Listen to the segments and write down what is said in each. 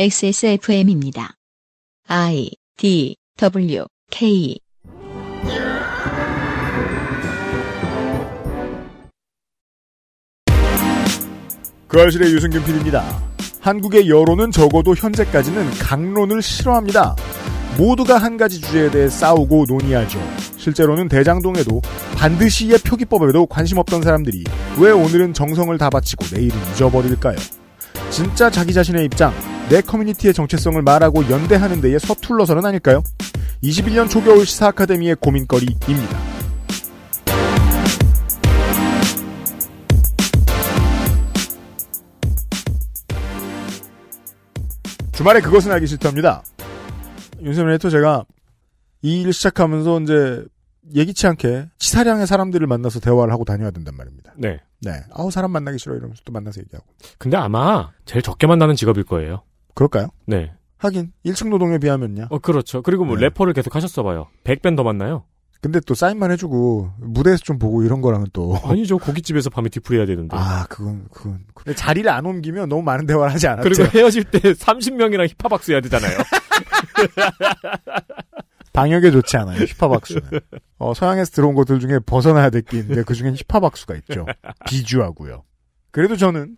XSFM입니다. I, D, W, K. 그 알실의 유승균 PD입니다. 한국의 여론은 적어도 현재까지는 강론을 싫어합니다. 모두가 한 가지 주제에 대해 싸우고 논의하죠. 실제로는 대장동에도 반드시의 표기법에도 관심 없던 사람들이 왜 오늘은 정성을 다 바치고 내일은 잊어버릴까요? 진짜 자기 자신의 입장, 내 커뮤니티의 정체성을 말하고 연대하는 데에 서툴러서는 아닐까요? 21년 초겨울 시사 아카데미의 고민거리입니다. 주말에 그것은 알기 싫답니다. 윤세민 에디터, 제가 이 일 시작하면서 이제 예기치 않게 치사량의 사람들을 만나서 대화를 하고 다녀야 된단 말입니다. 네. 네. 아우, 사람 만나기 싫어 이러면서 또 만나서 얘기하고. 근데 아마 제일 적게 만나는 직업일 거예요. 그럴까요? 네. 하긴 1층 노동에 비하면요. 그렇죠. 그리고 뭐 네. 래퍼를 계속 하셨어 봐요. 100밴 더 만나요. 근데 또 사인만 해주고 무대에서 좀 보고 이런 거랑은 또 아니죠. 고깃집에서 밤에 뒤풀이 해야 되는데. 아, 그건. 근데 자리를 안 옮기면 너무 많은 대화를 하지 않았죠. 그리고 헤어질 때 30명이랑 힙합 박수 해야 되잖아요. 방역에 좋지 않아요, 힙합 악수는. 서양에서 들어온 것들 중에 벗어나야 될 게 있는데 그중엔 힙합 악수가 있죠. 비주하고요. 그래도 저는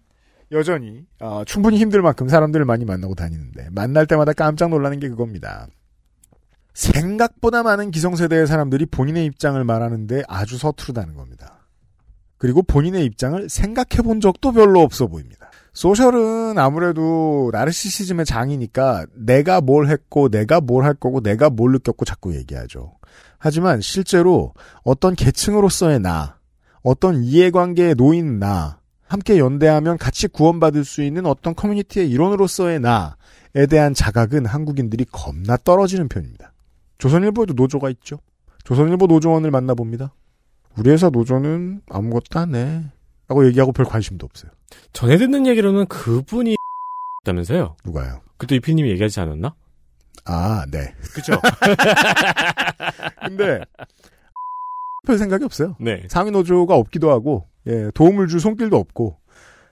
여전히 충분히 힘들 만큼 사람들을 많이 만나고 다니는데 만날 때마다 깜짝 놀라는 게 그겁니다. 생각보다 많은 기성세대의 사람들이 본인의 입장을 말하는데 아주 서투르다는 겁니다. 그리고 본인의 입장을 생각해 본 적도 별로 없어 보입니다. 소셜은 아무래도 나르시시즘의 장이니까 내가 뭘 했고 내가 뭘 할 거고 내가 뭘 느꼈고 자꾸 얘기하죠. 하지만 실제로 어떤 계층으로서의 나, 어떤 이해관계에 놓인 나, 함께 연대하면 같이 구원받을 수 있는 어떤 커뮤니티의 일원으로서의 나에 대한 자각은 한국인들이 겁나 떨어지는 편입니다. 조선일보에도 노조가 있죠. 조선일보 노조원을 만나봅니다. 우리 회사 노조는 아무것도 안 해 라고 얘기하고 별 관심도 없어요. 전에 듣는 얘기로는 그분이 다면서요. 누가요? 그때 이 PD님이 얘기하지 않았나? 아, 네. 그쵸. 근데 별 생각이 없어요. 네. 상위 노조가 없기도 하고, 예, 도움을 줄 손길도 없고.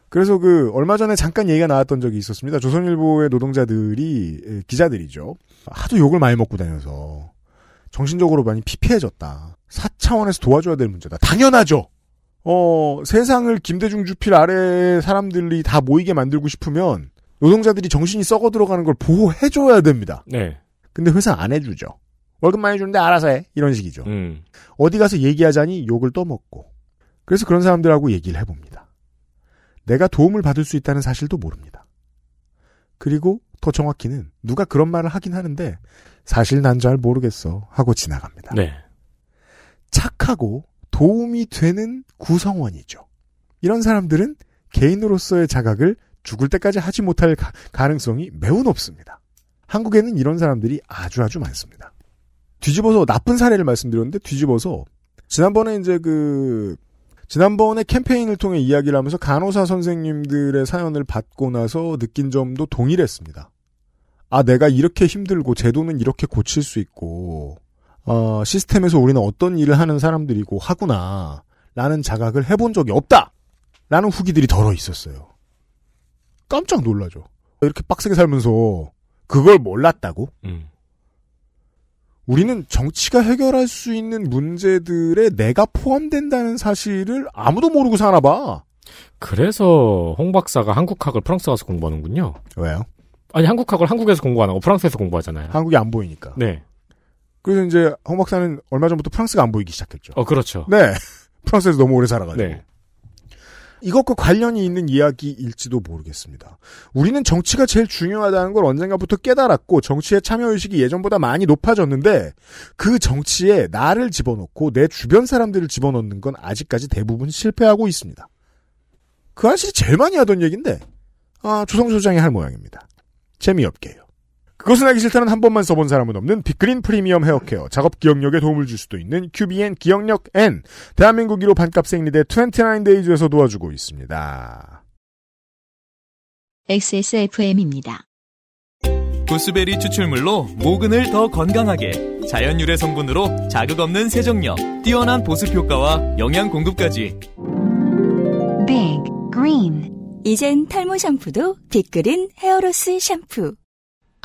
그래서 얼마 전에 잠깐 얘기가 나왔던 적이 있었습니다. 조선일보의 노동자들이, 예, 기자들이죠. 하도 욕을 많이 먹고 다녀서 정신적으로 많이 피폐해졌다. 사차원에서 도와줘야 될 문제다. 당연하죠. 세상을 김대중 주필 아래 사람들이 다 모이게 만들고 싶으면 노동자들이 정신이 썩어 들어가는 걸 보호해줘야 됩니다. 네. 근데 회사 안 해주죠. 월급 많이 주는데 알아서 해. 이런 식이죠. 어디 가서 얘기하자니 욕을 떠먹고. 그래서 그런 사람들하고 얘기를 해봅니다. 내가 도움을 받을 수 있다는 사실도 모릅니다. 그리고 더 정확히는 누가 그런 말을 하긴 하는데 사실 난 잘 모르겠어 하고 지나갑니다. 네. 착하고 도움이 되는 구성원이죠. 이런 사람들은 개인으로서의 자각을 죽을 때까지 하지 못할 가능성이 매우 높습니다. 한국에는 이런 사람들이 아주 아주 많습니다. 뒤집어서 나쁜 사례를 말씀드렸는데 뒤집어서 지난번에 캠페인을 통해 이야기를 하면서 간호사 선생님들의 사연을 받고 나서 느낀 점도 동일했습니다. 아, 내가 이렇게 힘들고 제도는 이렇게 고칠 수 있고 시스템에서 우리는 어떤 일을 하는 사람들이고 하구나 라는 자각을 해본 적이 없다 라는 후기들이 덜어 있었어요. 깜짝 놀라죠. 이렇게 빡세게 살면서 그걸 몰랐다고? 우리는 정치가 해결할 수 있는 문제들에 내가 포함된다는 사실을 아무도 모르고 사나 봐. 그래서 홍 박사가 한국학을 프랑스 가서 공부하는군요. 왜요? 아니, 한국학을 한국에서 공부 안 하고 프랑스에서 공부하잖아요. 한국이 안 보이니까. 네. 그래서 이제 홍 박사는 얼마 전부터 프랑스가 안 보이기 시작했죠. 그렇죠. 네. 프랑스에서 너무 오래 살아가지고. 네. 이것과 관련이 있는 이야기일지도 모르겠습니다. 우리는 정치가 제일 중요하다는 걸 언젠가부터 깨달았고 정치의 참여의식이 예전보다 많이 높아졌는데 그 정치에 나를 집어넣고 내 주변 사람들을 집어넣는 건 아직까지 대부분 실패하고 있습니다. 그 사실이 제일 많이 하던 얘기인데 조성주 소장이 할 모양입니다. 재미없게요. 그것은 알기 싫다는 한 번만 써본 사람은 없는 빅그린 프리미엄 헤어케어, 작업 기억력에 도움을 줄 수도 있는 QBN 기억력 N, 대한민국 1호 반값 생리대 29데이즈에서 도와주고 있습니다. XSFM입니다. 구스베리 추출물로 모근을 더 건강하게, 자연 유래 성분으로 자극 없는 세정력, 뛰어난 보습 효과와 영양 공급까지. 빅그린 이젠 탈모 샴푸도 빅그린 헤어로스 샴푸.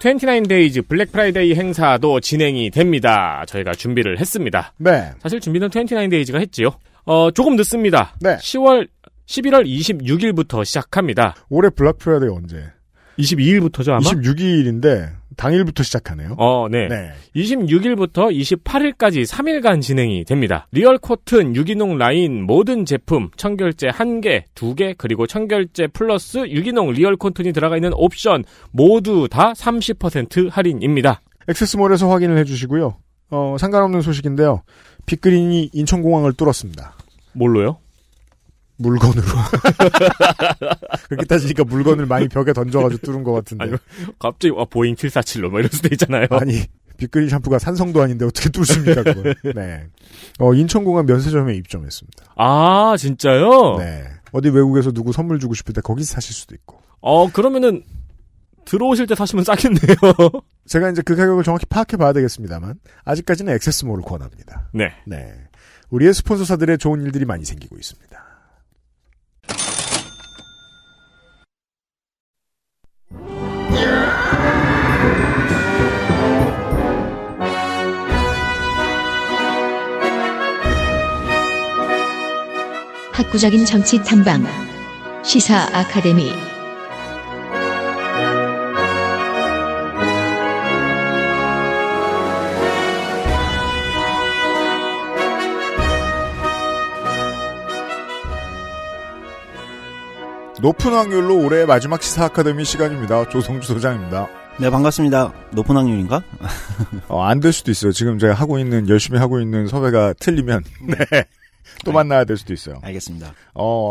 29데이즈 블랙 프라이데이 행사도 진행이 됩니다. 저희가 준비를 했습니다. 네. 사실 준비는 29데이즈가 했지요. 조금 늦습니다. 네. 11월 26일부터 시작합니다. 올해 블랙 프라이데이 언제? 22일부터죠, 아마? 26일인데 당일부터 시작하네요. 네. 26일부터 28일까지 3일간 진행이 됩니다. 리얼 코튼, 유기농 라인 모든 제품, 청결제 1개, 2개, 그리고 청결제 플러스 유기농 리얼 코튼이 들어가 있는 옵션 모두 다 30% 할인입니다. 액세스몰에서 확인을 해주시고요. 상관없는 소식인데요. 빅그린이 인천공항을 뚫었습니다. 뭘로요? 물건으로. 그렇게 따지니까 물건을 많이 벽에 던져가지고 뚫은 것 같은데. 아니, 갑자기 보잉 747로 막 이럴 수도 있잖아요. 아니, 빅그린 샴푸가 산성도 아닌데 어떻게 뚫습니까, 그걸. 네. 인천공항 면세점에 입점했습니다. 아, 진짜요? 네. 어디 외국에서 누구 선물 주고 싶을 때 거기서 사실 수도 있고. 그러면은 들어오실 때 사시면 싸겠네요. 제가 이제 그 가격을 정확히 파악해봐야 되겠습니다만 아직까지는 액세스몰을 권합니다. 네. 네. 우리의 스폰서사들의 좋은 일들이 많이 생기고 있습니다. 학구적인 정치 탐방 시사 아카데미. 높은 확률로 올해의 마지막 시사 아카데미 시간입니다. 조성주 소장입니다. 네, 반갑습니다. 높은 확률인가? 안 될 수도 있어요. 지금 제가 열심히 하고 있는 섭외가 틀리면. 네. 또 만나야 될 수도 있어요. 알겠습니다.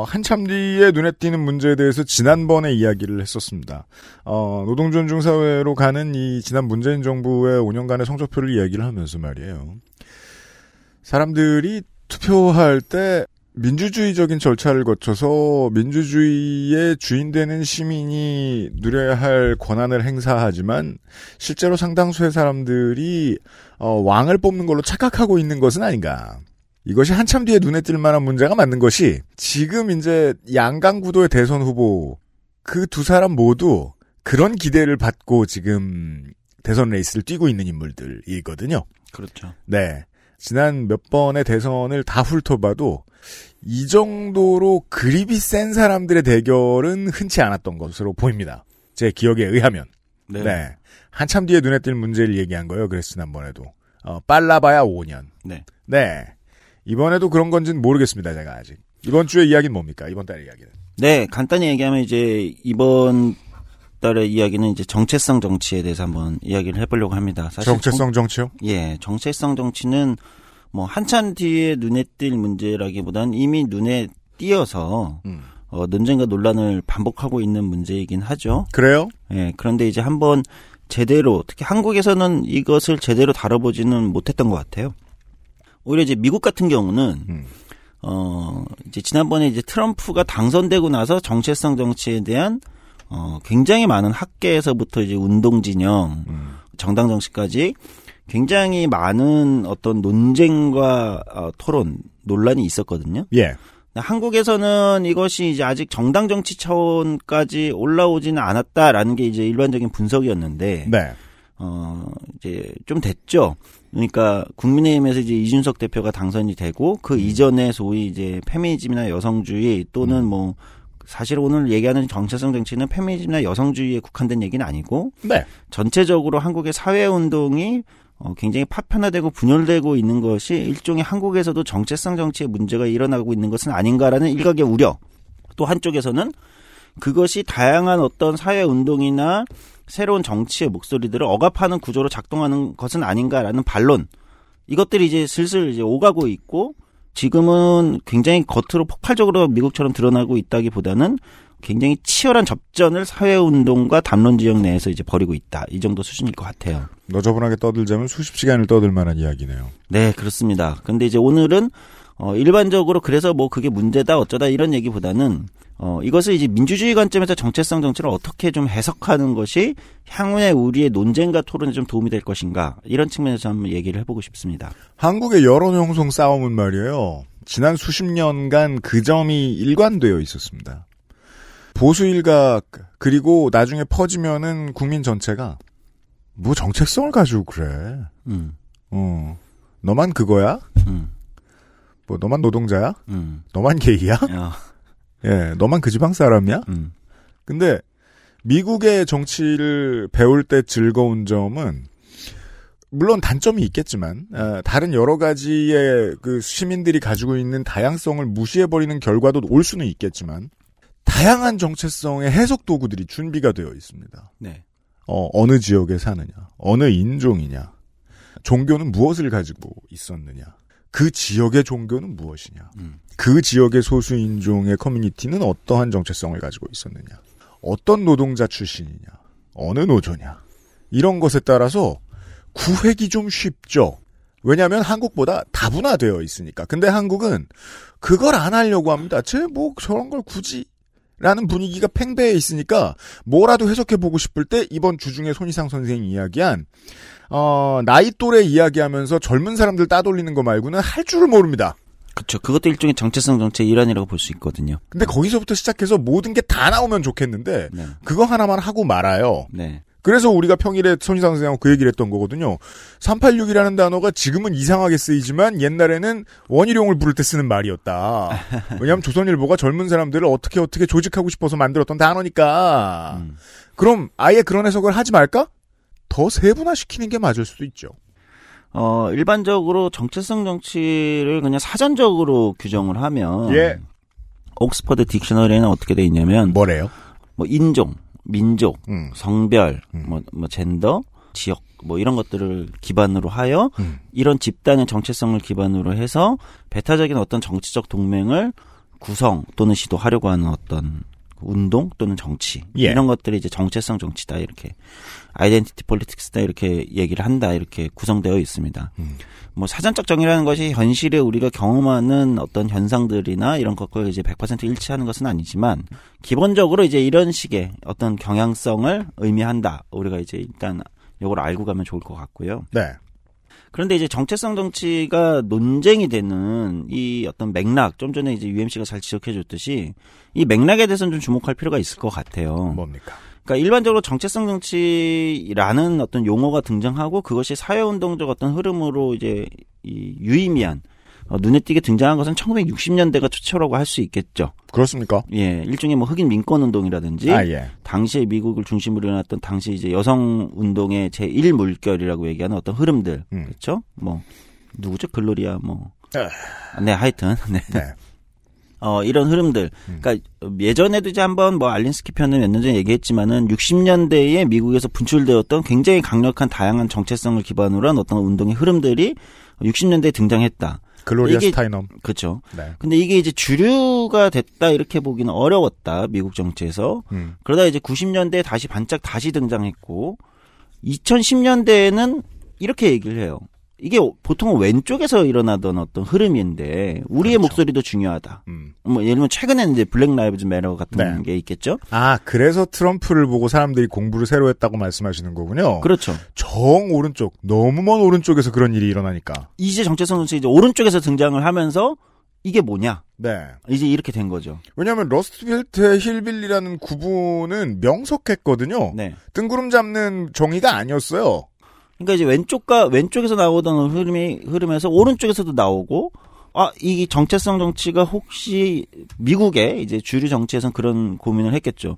한참 뒤에 눈에 띄는 문제에 대해서 지난번에 이야기를 했었습니다. 노동존중사회로 가는 이 지난 문재인 정부의 5년간의 성적표를 이야기를 하면서 말이에요. 사람들이 투표할 때 민주주의적인 절차를 거쳐서 민주주의의 주인되는 시민이 누려야 할 권한을 행사하지만 실제로 상당수의 사람들이 왕을 뽑는 걸로 착각하고 있는 것은 아닌가. 이것이 한참 뒤에 눈에 띌 만한 문제가 맞는 것이 지금 이제 양강구도의 대선 후보 그 두 사람 모두 그런 기대를 받고 지금 대선 레이스를 뛰고 있는 인물들이거든요. 그렇죠. 네. 지난 몇 번의 대선을 다 훑어봐도 이 정도로 그립이 센 사람들의 대결은 흔치 않았던 것으로 보입니다. 제 기억에 의하면. 네. 네. 한참 뒤에 눈에 띌 문제를 얘기한 거예요. 그래서 지난번에도. 빨라봐야 5년. 네. 네. 이번에도 그런 건지는 모르겠습니다. 제가 아직. 이번 주의 이야기는 뭡니까? 이번 달의 이야기는. 네, 간단히 얘기하면 이제 이번 달의 이야기는 이제 정체성 정치에 대해서 한번 이야기를 해보려고 합니다. 사실 정체성 정치요? 예, 정체성 정치는 뭐 한참 뒤에 눈에 띌 문제라기보단 이미 눈에 띄어서 논쟁과 논란을 반복하고 있는 문제이긴 하죠. 그래요? 예, 그런데 이제 한번 제대로 특히 한국에서는 이것을 제대로 다뤄보지는 못했던 것 같아요. 오히려 이제 미국 같은 경우는, 이제 지난번에 이제 트럼프가 당선되고 나서 정체성 정치에 대한, 굉장히 많은 학계에서부터 이제 운동진영, 정당 정치까지 굉장히 많은 어떤 논쟁과 토론, 논란이 있었거든요. 예. 한국에서는 이것이 이제 아직 정당 정치 차원까지 올라오지는 않았다라는 게 이제 일반적인 분석이었는데. 네. 이제 좀 됐죠. 그러니까 국민의힘에서 이제 이준석 대표가 당선이 되고 그 이전에 소위 이제 페미니즘이나 여성주의 또는 뭐 사실 오늘 얘기하는 정체성 정치는 페미니즘이나 여성주의에 국한된 얘기는 아니고 네. 전체적으로 한국의 사회운동이 굉장히 파편화되고 분열되고 있는 것이 일종의 한국에서도 정체성 정치의 문제가 일어나고 있는 것은 아닌가라는 일각의 우려. 또 한쪽에서는 그것이 다양한 어떤 사회운동이나 새로운 정치의 목소리들을 억압하는 구조로 작동하는 것은 아닌가라는 반론. 이것들이 이제 슬슬 이제 오가고 있고 지금은 굉장히 겉으로 폭발적으로 미국처럼 드러나고 있다기보다는 굉장히 치열한 접전을 사회운동과 담론 지역 내에서 이제 벌이고 있다. 이 정도 수준일 것 같아요. 너저분하게 떠들자면 수십 시간을 떠들 만한 이야기네요. 네, 그렇습니다. 근데 이제 오늘은 일반적으로 그래서 뭐 그게 문제다 어쩌다 이런 얘기보다는 이것을 이제 민주주의 관점에서 정체성 정치를 어떻게 좀 해석하는 것이 향후에 우리의 논쟁과 토론에 좀 도움이 될 것인가 이런 측면에서 한번 얘기를 해보고 싶습니다. 한국의 여론 형성 싸움은 말이에요. 지난 수십 년간 그 점이 일관되어 있었습니다. 보수 일각 그리고 나중에 퍼지면은 국민 전체가 뭐 정체성을 가지고 그래. 너만 그거야? 뭐 너만 노동자야? 너만 게이야? 예, 너만 그 지방 사람이야? 근데 미국의 정치를 배울 때 즐거운 점은 물론 단점이 있겠지만 다른 여러 가지의 그 시민들이 가지고 있는 다양성을 무시해버리는 결과도 올 수는 있겠지만 다양한 정체성의 해석 도구들이 준비가 되어 있습니다. 네. 어느 지역에 사느냐, 어느 인종이냐, 종교는 무엇을 가지고 있었느냐, 그 지역의 종교는 무엇이냐, 그 지역의 소수인종의 커뮤니티는 어떠한 정체성을 가지고 있었느냐, 어떤 노동자 출신이냐, 어느 노조냐, 이런 것에 따라서 구획이 좀 쉽죠. 왜냐하면 한국보다 다분화되어 있으니까. 근데 한국은 그걸 안 하려고 합니다. 쟤 뭐 저런 걸 굳이 라는 분위기가 팽배해 있으니까 뭐라도 해석해보고 싶을 때 이번 주중에 손희상 선생이 이야기한 나이 또래 이야기하면서 젊은 사람들 따돌리는 거 말고는 할 줄을 모릅니다. 그렇죠. 그것도 일종의 정체성 정체의 일환이라고 볼 수 있거든요. 근데 거기서부터 시작해서 모든 게 다 나오면 좋겠는데 네. 그거 하나만 하고 말아요. 네. 그래서 우리가 평일에 손희상 선생하고 그 얘기를 했던 거거든요. 386이라는 단어가 지금은 이상하게 쓰이지만 옛날에는 원희룡을 부를 때 쓰는 말이었다. 왜냐하면 조선일보가 젊은 사람들을 어떻게 조직하고 싶어서 만들었던 단어니까. 그럼 아예 그런 해석을 하지 말까? 더 세분화시키는 게 맞을 수도 있죠. 일반적으로 정체성 정치를 그냥 사전적으로 규정을 하면 예. 옥스퍼드 딕셔너리에는 어떻게 돼 있냐면 뭐래요? 뭐 인종 민족, 성별, 뭐 젠더, 지역, 뭐 이런 것들을 기반으로 하여 이런 집단의 정체성을 기반으로 해서 배타적인 어떤 정치적 동맹을 구성 또는 시도하려고 하는 어떤 운동 또는 정치 예. 이런 것들이 이제 정체성 정치다 이렇게 아이덴티티 폴리틱스다 이렇게 얘기를 한다 이렇게 구성되어 있습니다. 뭐 사전적 정의라는 것이 현실에 우리가 경험하는 어떤 현상들이나 이런 것과 이제 100% 일치하는 것은 아니지만 기본적으로 이제 이런 식의 어떤 경향성을 의미한다. 우리가 이제 일단 이걸 알고 가면 좋을 것 같고요. 네. 그런데 이제 정체성 정치가 논쟁이 되는 이 어떤 맥락, 좀 전에 이제 UMC가 잘 지적해 줬듯이 이 맥락에 대해서는 좀 주목할 필요가 있을 것 같아요. 뭡니까? 그러니까 일반적으로 정체성 정치라는 어떤 용어가 등장하고 그것이 사회운동적 어떤 흐름으로 이제 이 유의미한 눈에 띄게 등장한 것은 1960년대가 최초라고 할 수 있겠죠. 그렇습니까? 예, 일종의 뭐 흑인 민권 운동이라든지 예. 당시에 미국을 중심으로 일어났던 당시 이제 여성 운동의 제1 물결이라고 얘기하는 어떤 흐름들, 그렇죠? 뭐 누구죠? 글로리아 뭐, 네, 하여튼 네. 이런 흐름들. 그러니까 예전에도 이제 한번 뭐 알린스키 편을 몇 년 전에 얘기했지만은 60년대에 미국에서 분출되었던 굉장히 강력한 다양한 정체성을 기반으로 한 어떤 운동의 흐름들이 60년대에 등장했다. 글로리아 스타이넘. 그렇죠. 네. 근데 이게 이제 주류가 됐다 이렇게 보기는 어려웠다. 미국 정치에서. 그러다 이제 90년대에 다시 반짝 다시 등장했고 2010년대에는 이렇게 얘기를 해요. 이게 보통은 왼쪽에서 일어나던 어떤 흐름인데 우리의 그렇죠. 목소리도 중요하다. 뭐 예를 들면 최근에는 이제 블랙 라이브즈 매터 같은 네. 게 있겠죠. 아, 그래서 트럼프를 보고 사람들이 공부를 새로 했다고 말씀하시는 거군요. 그렇죠. 정 오른쪽, 너무 먼 오른쪽에서 그런 일이 일어나니까. 이제 정체성 정치 이제 오른쪽에서 등장을 하면서 이게 뭐냐? 네. 이제 이렇게 된 거죠. 왜냐하면 러스트벨트의 힐빌리라는 구분은 명석했거든요. 네. 뜬구름 잡는 정의가 아니었어요. 그러니까 이제 왼쪽에서 나오던 흐름에서 오른쪽에서도 나오고, 이 정체성 정치가 혹시 미국의 이제 주류 정치에선 그런 고민을 했겠죠.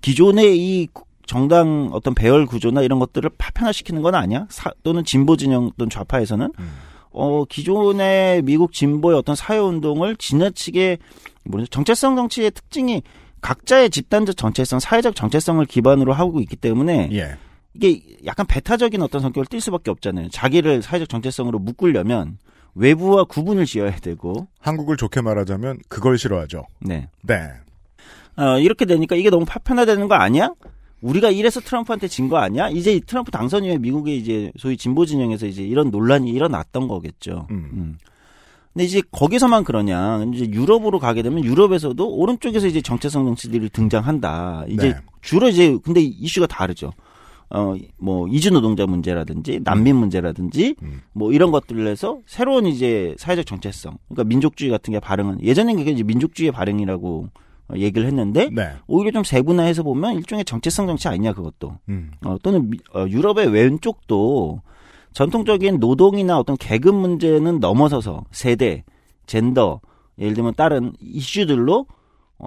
기존의 이 정당 어떤 배열 구조나 이런 것들을 파편화시키는 건 아니야? 또는 진보 진영 또는 좌파에서는? 기존의 미국 진보의 어떤 사회운동을 지나치게, 정체성 정치의 특징이 각자의 집단적 정체성, 사회적 정체성을 기반으로 하고 있기 때문에. 예. 이게 약간 배타적인 어떤 성격을 띌 수밖에 없잖아요. 자기를 사회적 정체성으로 묶으려면 외부와 구분을 지어야 되고. 한국을 좋게 말하자면 그걸 싫어하죠. 네. 네. 이렇게 되니까 이게 너무 파편화되는 거 아니야? 우리가 이래서 트럼프한테 진 거 아니야? 이제 트럼프 당선 이후에 미국의 이제 소위 진보 진영에서 이제 이런 논란이 일어났던 거겠죠. 근데 이제 거기서만 그러냐. 이제 유럽으로 가게 되면 유럽에서도 오른쪽에서 이제 정체성 정치들이 등장한다. 이제 네. 주로 이제 근데 이슈가 다르죠. 뭐 이주 노동자 문제라든지 난민 문제라든지 뭐 이런 것들에서 새로운 이제 사회적 정체성. 그러니까 민족주의 같은 게 발행은 예전엔 그게 이제 민족주의의 발행이라고 얘기를 했는데 네. 오히려 좀 세분화해서 보면 일종의 정체성 정치 아니냐 그것도. 또는 유럽의 왼쪽도 전통적인 노동이나 어떤 계급 문제는 넘어서서 세대, 젠더, 예를 들면 다른 이슈들로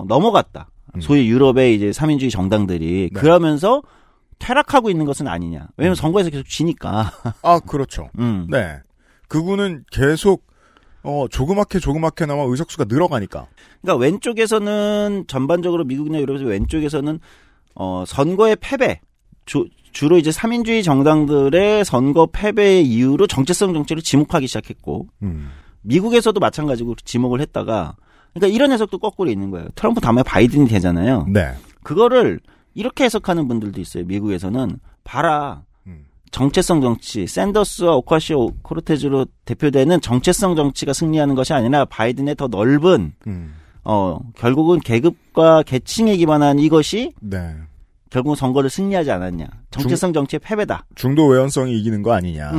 넘어갔다. 소위 유럽의 이제 사민주의 정당들이 네. 그러면서 퇴락하고 있는 것은 아니냐. 왜냐면 선거에서 계속 지니까. 아, 그렇죠. 네. 그분은 계속 조그맣게나마 의석수가 늘어가니까. 그러니까 왼쪽에서는 전반적으로 미국이나 유럽에서 왼쪽에서는 선거의 패배 주로 이제 사민주의 정당들의 선거 패배의 이유로 정체성 정치를 지목하기 시작했고 미국에서도 마찬가지로 지목을 했다가 그러니까 이런 해석도 거꾸로 있는 거예요. 트럼프 다음에 바이든이 되잖아요. 네. 그거를 이렇게 해석하는 분들도 있어요. 미국에서는 봐라. 정체성 정치, 샌더스와 오카시 코르테즈로 대표되는 정체성 정치가 승리하는 것이 아니라 바이든의 더 넓은 결국은 계급과 계층에 기반한 이것이 네. 결국 선거를 승리하지 않았냐. 정체성 정치의 패배다. 중도 외연성이 이기는 거 아니냐.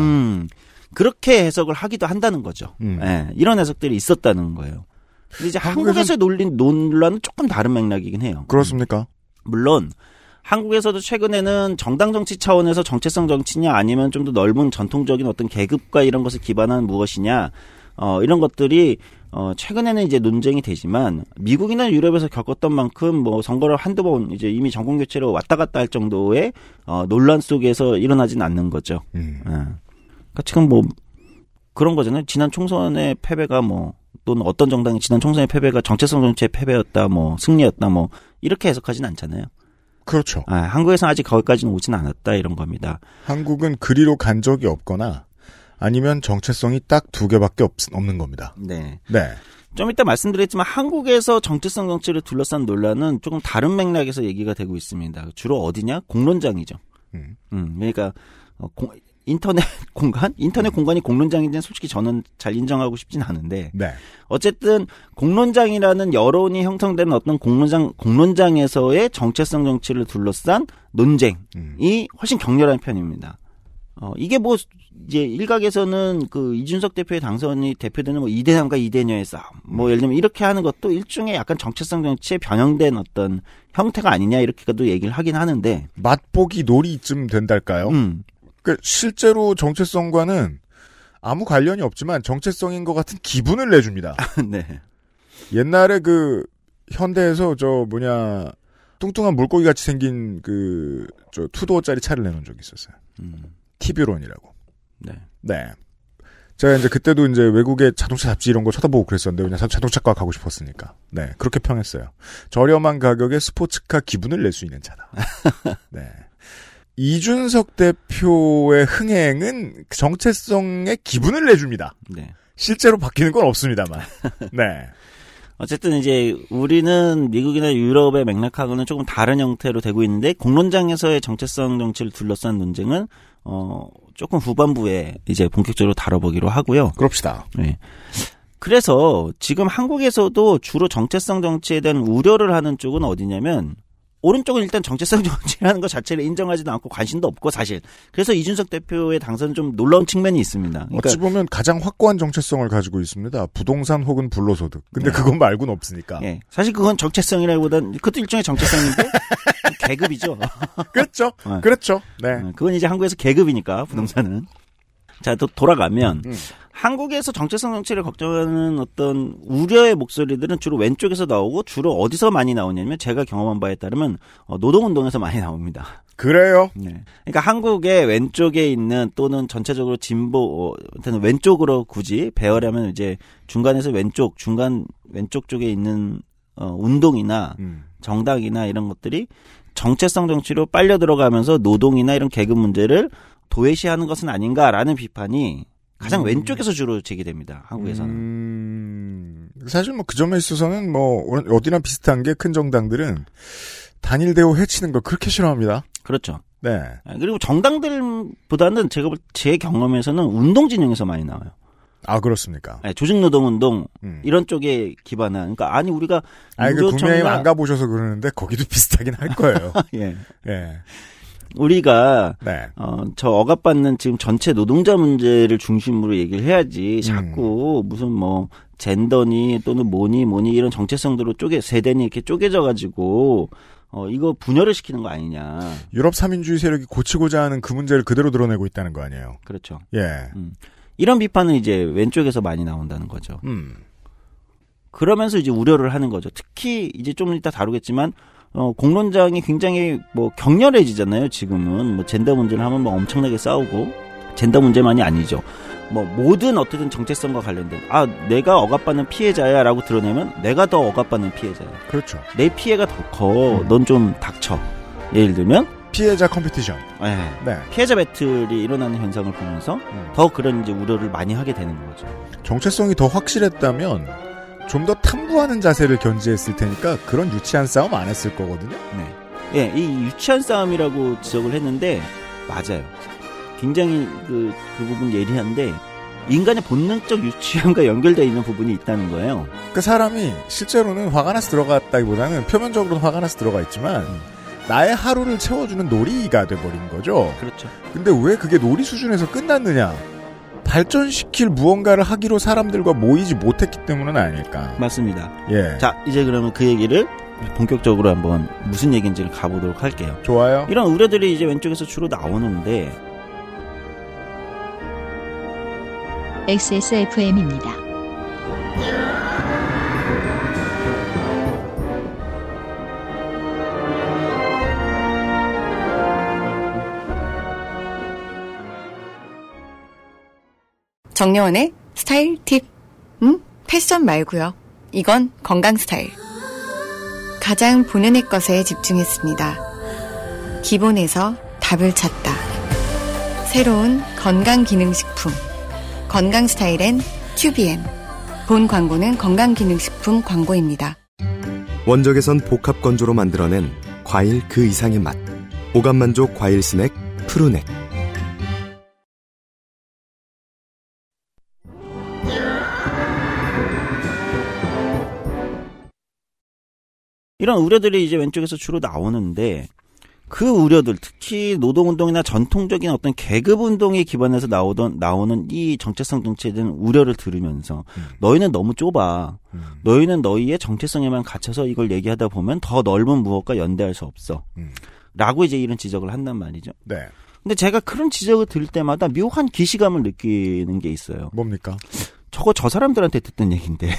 그렇게 해석을 하기도 한다는 거죠. 네, 이런 해석들이 있었다는 거예요. 근데 이제 한국에서 놀린 논란은 조금 다른 맥락이긴 해요. 그렇습니까? 물론 한국에서도 최근에는 정당 정치 차원에서 정체성 정치냐 아니면 좀 더 넓은 전통적인 어떤 계급과 이런 것을 기반한 무엇이냐 이런 것들이 최근에는 이제 논쟁이 되지만 미국이나 유럽에서 겪었던 만큼 뭐 선거를 한두 번 이제 이미 정권 교체로 왔다 갔다 할 정도의 논란 속에서 일어나진 않는 거죠. 예. 그러니까 지금 뭐 그런 거잖아요. 지난 총선의 패배가 뭐 또는 어떤 정당이 지난 총선의 패배가 정체성 정치의 패배였다, 뭐 승리였다, 뭐 이렇게 해석하진 않잖아요. 그렇죠. 아, 한국에서는 아직 거기까지는 오진 않았다 이런 겁니다. 한국은 그리로 간 적이 없거나 아니면 정체성이 딱 두 개밖에 없는 겁니다. 네. 네. 좀 이따 말씀드렸지만 한국에서 정체성 정치를 둘러싼 논란은 조금 다른 맥락에서 얘기가 되고 있습니다. 주로 어디냐? 공론장이죠. 그러니까 인터넷 공간? 인터넷 공간이 공론장인지는 솔직히 저는 잘 인정하고 싶진 않은데 네. 어쨌든 공론장이라는 여론이 형성되는 어떤 공론장에서의 정체성 정치를 둘러싼 논쟁이 훨씬 격렬한 편입니다. 이게 뭐 이제 일각에서는 그 이준석 대표의 당선이 대표되는 뭐 이대남과 이대녀의 싸움 뭐 예를 들면 이렇게 하는 것도 일종의 약간 정체성 정치에 변형된 어떤 형태가 아니냐 이렇게도 얘기를 하긴 하는데 맛보기 놀이쯤 된달까요? 그러니까 실제로 정체성과는 아무 관련이 없지만 정체성인 것 같은 기분을 내줍니다. 네. 옛날에 그 현대에서 뚱뚱한 물고기 같이 생긴 $2짜리 차를 내놓은 적이 있었어요. 티뷰론이라고. 네. 네. 제가 이제 그때도 이제 외국의 자동차 잡지 이런 거 쳐다보고 그랬었는데 그냥 자동차과 가고 싶었으니까. 네. 그렇게 평했어요. 저렴한 가격에 스포츠카 기분을 낼 수 있는 차다. 네. 이준석 대표의 흥행은 정체성의 기분을 내줍니다. 네. 실제로 바뀌는 건 없습니다만. 네. 어쨌든 이제 우리는 미국이나 유럽의 맥락하고는 조금 다른 형태로 되고 있는데 공론장에서의 정체성 정치를 둘러싼 논쟁은 조금 후반부에 이제 본격적으로 다뤄보기로 하고요. 그럽시다. 네. 그래서 지금 한국에서도 주로 정체성 정치에 대한 우려를 하는 쪽은 어디냐면 오른쪽은 일단 정체성 정치라는 것 자체를 인정하지도 않고 관심도 없고 사실. 그래서 이준석 대표의 당선은 좀 놀라운 측면이 있습니다. 그러니까 어찌 보면 가장 확고한 정체성을 가지고 있습니다. 부동산 혹은 불로소득. 근데 그건 말고는 없으니까. 네. 사실 그건 정체성이라기보단 그것도 일종의 정체성인데 계급이죠. 그렇죠. 네. 그렇죠. 네. 그건 이제 한국에서 계급이니까 부동산은. 자, 또 돌아가면 한국에서 정체성 정치를 걱정하는 어떤 우려의 목소리들은 주로 왼쪽에서 나오고 주로 어디서 많이 나오냐면 제가 경험한 바에 따르면 노동운동에서 많이 나옵니다. 그래요? 네. 그러니까 한국의 왼쪽에 있는 또는 전체적으로 진보 왼쪽으로 굳이 배열하면 이제 중간에서 왼쪽 쪽에 있는 운동이나 정당이나 이런 것들이 정체성 정치로 빨려 들어가면서 노동이나 이런 계급 문제를 도외시하는 것은 아닌가라는 비판이 가장 왼쪽에서 주로 제기됩니다. 한국에서는. 사실 뭐 그 점에 있어서는 뭐 어디나 비슷한 게 큰 정당들은 단일 대호 해치는 거 그렇게 싫어합니다. 그렇죠. 네. 그리고 정당들보다는 제가 제 경험에서는 운동 진영에서 많이 나와요. 아, 그렇습니까? 네, 조직노동운동 이런 쪽에 기반한. 그러니까 아니 우리가 국민의힘 안 가보셔서 그러는데 거기도 비슷하긴 할 거예요. 예. 예. 우리가 네. 저 억압받는 지금 전체 노동자 문제를 중심으로 얘기를 해야지 자꾸 무슨 뭐 젠더니 또는 뭐니 이런 정체성들로 세대니 이렇게 쪼개져 가지고 이거 분열을 시키는 거 아니냐. 유럽 3인주의 세력이 고치고자 하는 그 문제를 그대로 드러내고 있다는 거 아니에요. 그렇죠. 예. 이런 비판은 이제 왼쪽에서 많이 나온다는 거죠. 그러면서 이제 우려를 하는 거죠. 특히 이제 좀 이따 다루겠지만 공론장이 굉장히 뭐 격렬해지잖아요. 지금은 뭐 젠더 문제를 하면 뭐 엄청나게 싸우고 젠더 문제만이 아니죠. 뭐 모든 어쨌든 정체성과 관련된 내가 억압받는 피해자야라고 드러내면 내가 더 억압받는 피해자야. 그렇죠. 내 피해가 더 커. 넌 좀 닥쳐. 예를 들면 피해자 컴피티션. 네. 피해자 배틀이 일어나는 현상을 보면서 더 그런 이제 우려를 많이 하게 되는 거죠. 정체성이 더 확실했다면. 좀 더 탐구하는 자세를 견지했을 테니까 그런 유치한 싸움 안 했을 거거든요. 네, 예, 이 유치한 싸움이라고 지적을 했는데 맞아요. 굉장히 그 부분 예리한데 인간의 본능적 유치함과 연결되어 있는 부분이 있다는 거예요. 그 사람이 실제로는 화가 나서 들어갔다기보다는 표면적으로는 화가 나서 들어가 있지만 나의 하루를 채워주는 놀이가 돼버린 거죠. 그렇죠. 근데 왜 그게 놀이 수준에서 끝났느냐? 발전시킬 무언가를 하기로 사람들과 모이지 못했기 때문은 아닐까. 맞습니다. 예. 자, 이제 그러면 그 얘기를 본격적으로 한번 무슨 얘기인지를 가보도록 할게요. 좋아요. 이런 우려들이 이제 왼쪽에서 주로 나오는데. XSFM입니다. 정려원의 스타일 팁. 패션 말고요. 이건 건강스타일. 가장 본연의 것에 집중했습니다. 기본에서 답을 찾다. 새로운 건강기능식품. 건강스타일엔 큐비엠. 본 광고는 건강기능식품 광고입니다. 원적에선 복합건조로 만들어낸 과일 그 이상의 맛. 오감만족 과일 스낵 푸르넥. 이런 우려들이 이제 왼쪽에서 주로 나오는데 그 우려들, 특히 노동운동이나 전통적인 어떤 계급운동에 기반해서 나오는 이 정체성 정체에 대한 우려를 들으면서 너희는 너무 좁아. 너희는 너희의 정체성에만 갇혀서 이걸 얘기하다 보면 더 넓은 무엇과 연대할 수 없어. 라고 이제 이런 지적을 한단 말이죠. 네. 근데 제가 그런 지적을 들을 때마다 묘한 기시감을 느끼는 게 있어요. 뭡니까? 저거 저 사람들한테 듣던 얘기인데.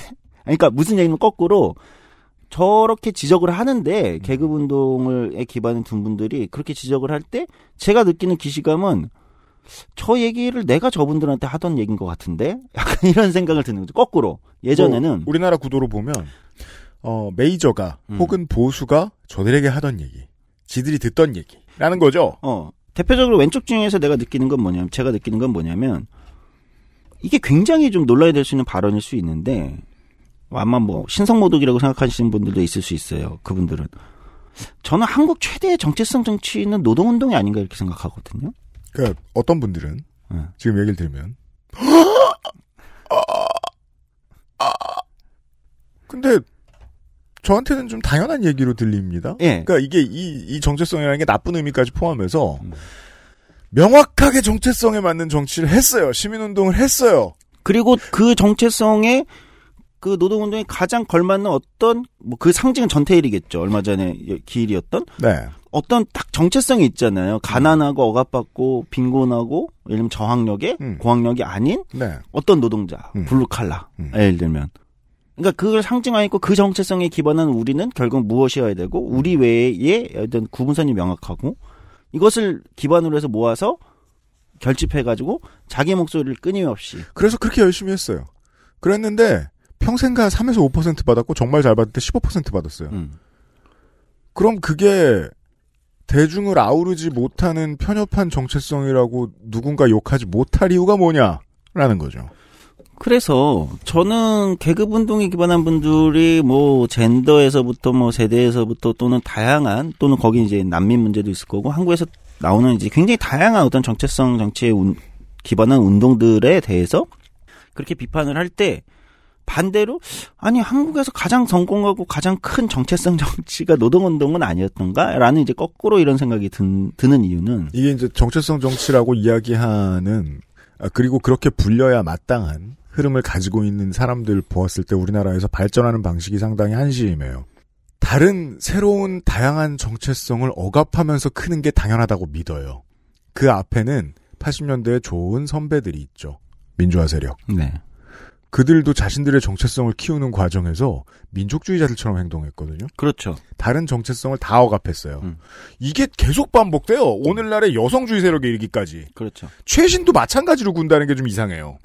그러니까 무슨 얘기는 거꾸로 저렇게 지적을 하는데 계급운동을 기반에 둔 분들이 그렇게 지적을 할 때 제가 느끼는 기시감은 저 얘기를 내가 저분들한테 하던 얘기인 것 같은데 약간 이런 생각을 드는 거죠. 거꾸로 예전에는 뭐 우리나라 구도로 보면 메이저가 혹은 보수가 저들에게 하던 얘기, 지들이 듣던 얘기라는 거죠. 대표적으로 왼쪽 중에서 제가 느끼는 건 뭐냐면 이게 굉장히 좀 논란이 될 수 있는 발언일 수 있는데. 아마 뭐 신성모독이라고 생각하시는 분들도 있을 수 있어요. 그분들은. 저는 한국 최대의 정체성 정치는 노동운동이 아닌가 이렇게 생각하거든요. 그러니까 어떤 분들은 지금 얘기를 들으면 근데 저한테는 좀 당연한 얘기로 들립니다. 예. 그러니까 이게 이 정체성이라는 게 나쁜 의미까지 포함해서 명확하게 정체성에 맞는 정치를 했어요. 시민운동을 했어요. 그리고 그 정체성에 그 노동운동에 가장 걸맞는 어떤 뭐 그 상징은 전태일이겠죠. 얼마 전에 기일이었던 어떤 딱 정체성이 있잖아요. 가난하고 억압받고 빈곤하고 예를 들면 저항력에 고학력이 아닌 어떤 노동자 블루칼라 예를 들면 그러니까 그걸 상징하고 그 정체성에 기반한 우리는 결국 무엇이어야 되고 우리 외에 어떤 구분선이 명확하고 이것을 기반으로 해서 모아서 결집해가지고 자기 목소리를 끊임없이 그래서 그렇게 열심히 했어요. 그랬는데 평생가 3에서 5% 받았고 정말 잘 받을 때 15% 받았어요. 그럼 그게 대중을 아우르지 못하는 편협한 정체성이라고 누군가 욕하지 못할 이유가 뭐냐라는 거죠. 그래서 저는 계급운동에 기반한 분들이 뭐 젠더에서부터 뭐 세대에서부터 또는 다양한 또는 거기 이제 난민 문제도 있을 거고 한국에서 나오는 이제 굉장히 다양한 어떤 정체성 정치에 기반한 운동들에 대해서 그렇게 비판을 할 때 반대로 아니 한국에서 가장 성공하고 가장 큰 정체성 정치가 노동운동은 아니었던가라는 이제 거꾸로 이런 생각이 드는 이유는 이게 이제 정체성 정치라고 이야기하는 그리고 그렇게 불려야 마땅한 흐름을 가지고 있는 사람들 보았을 때 우리나라에서 발전하는 방식이 상당히 한심해요. 다른 새로운 다양한 정체성을 억압하면서 크는 게 당연하다고 믿어요. 그 앞에는 80년대에 좋은 선배들이 있죠. 민주화 세력. 네. 그들도 자신들의 정체성을 키우는 과정에서 민족주의자들처럼 행동했거든요. 그렇죠. 다른 정체성을 다 억압했어요. 이게 계속 반복돼요. 오늘날의 여성주의 세력에 이르기까지. 그렇죠. 최신도 마찬가지로 군다는 게 좀 이상해요.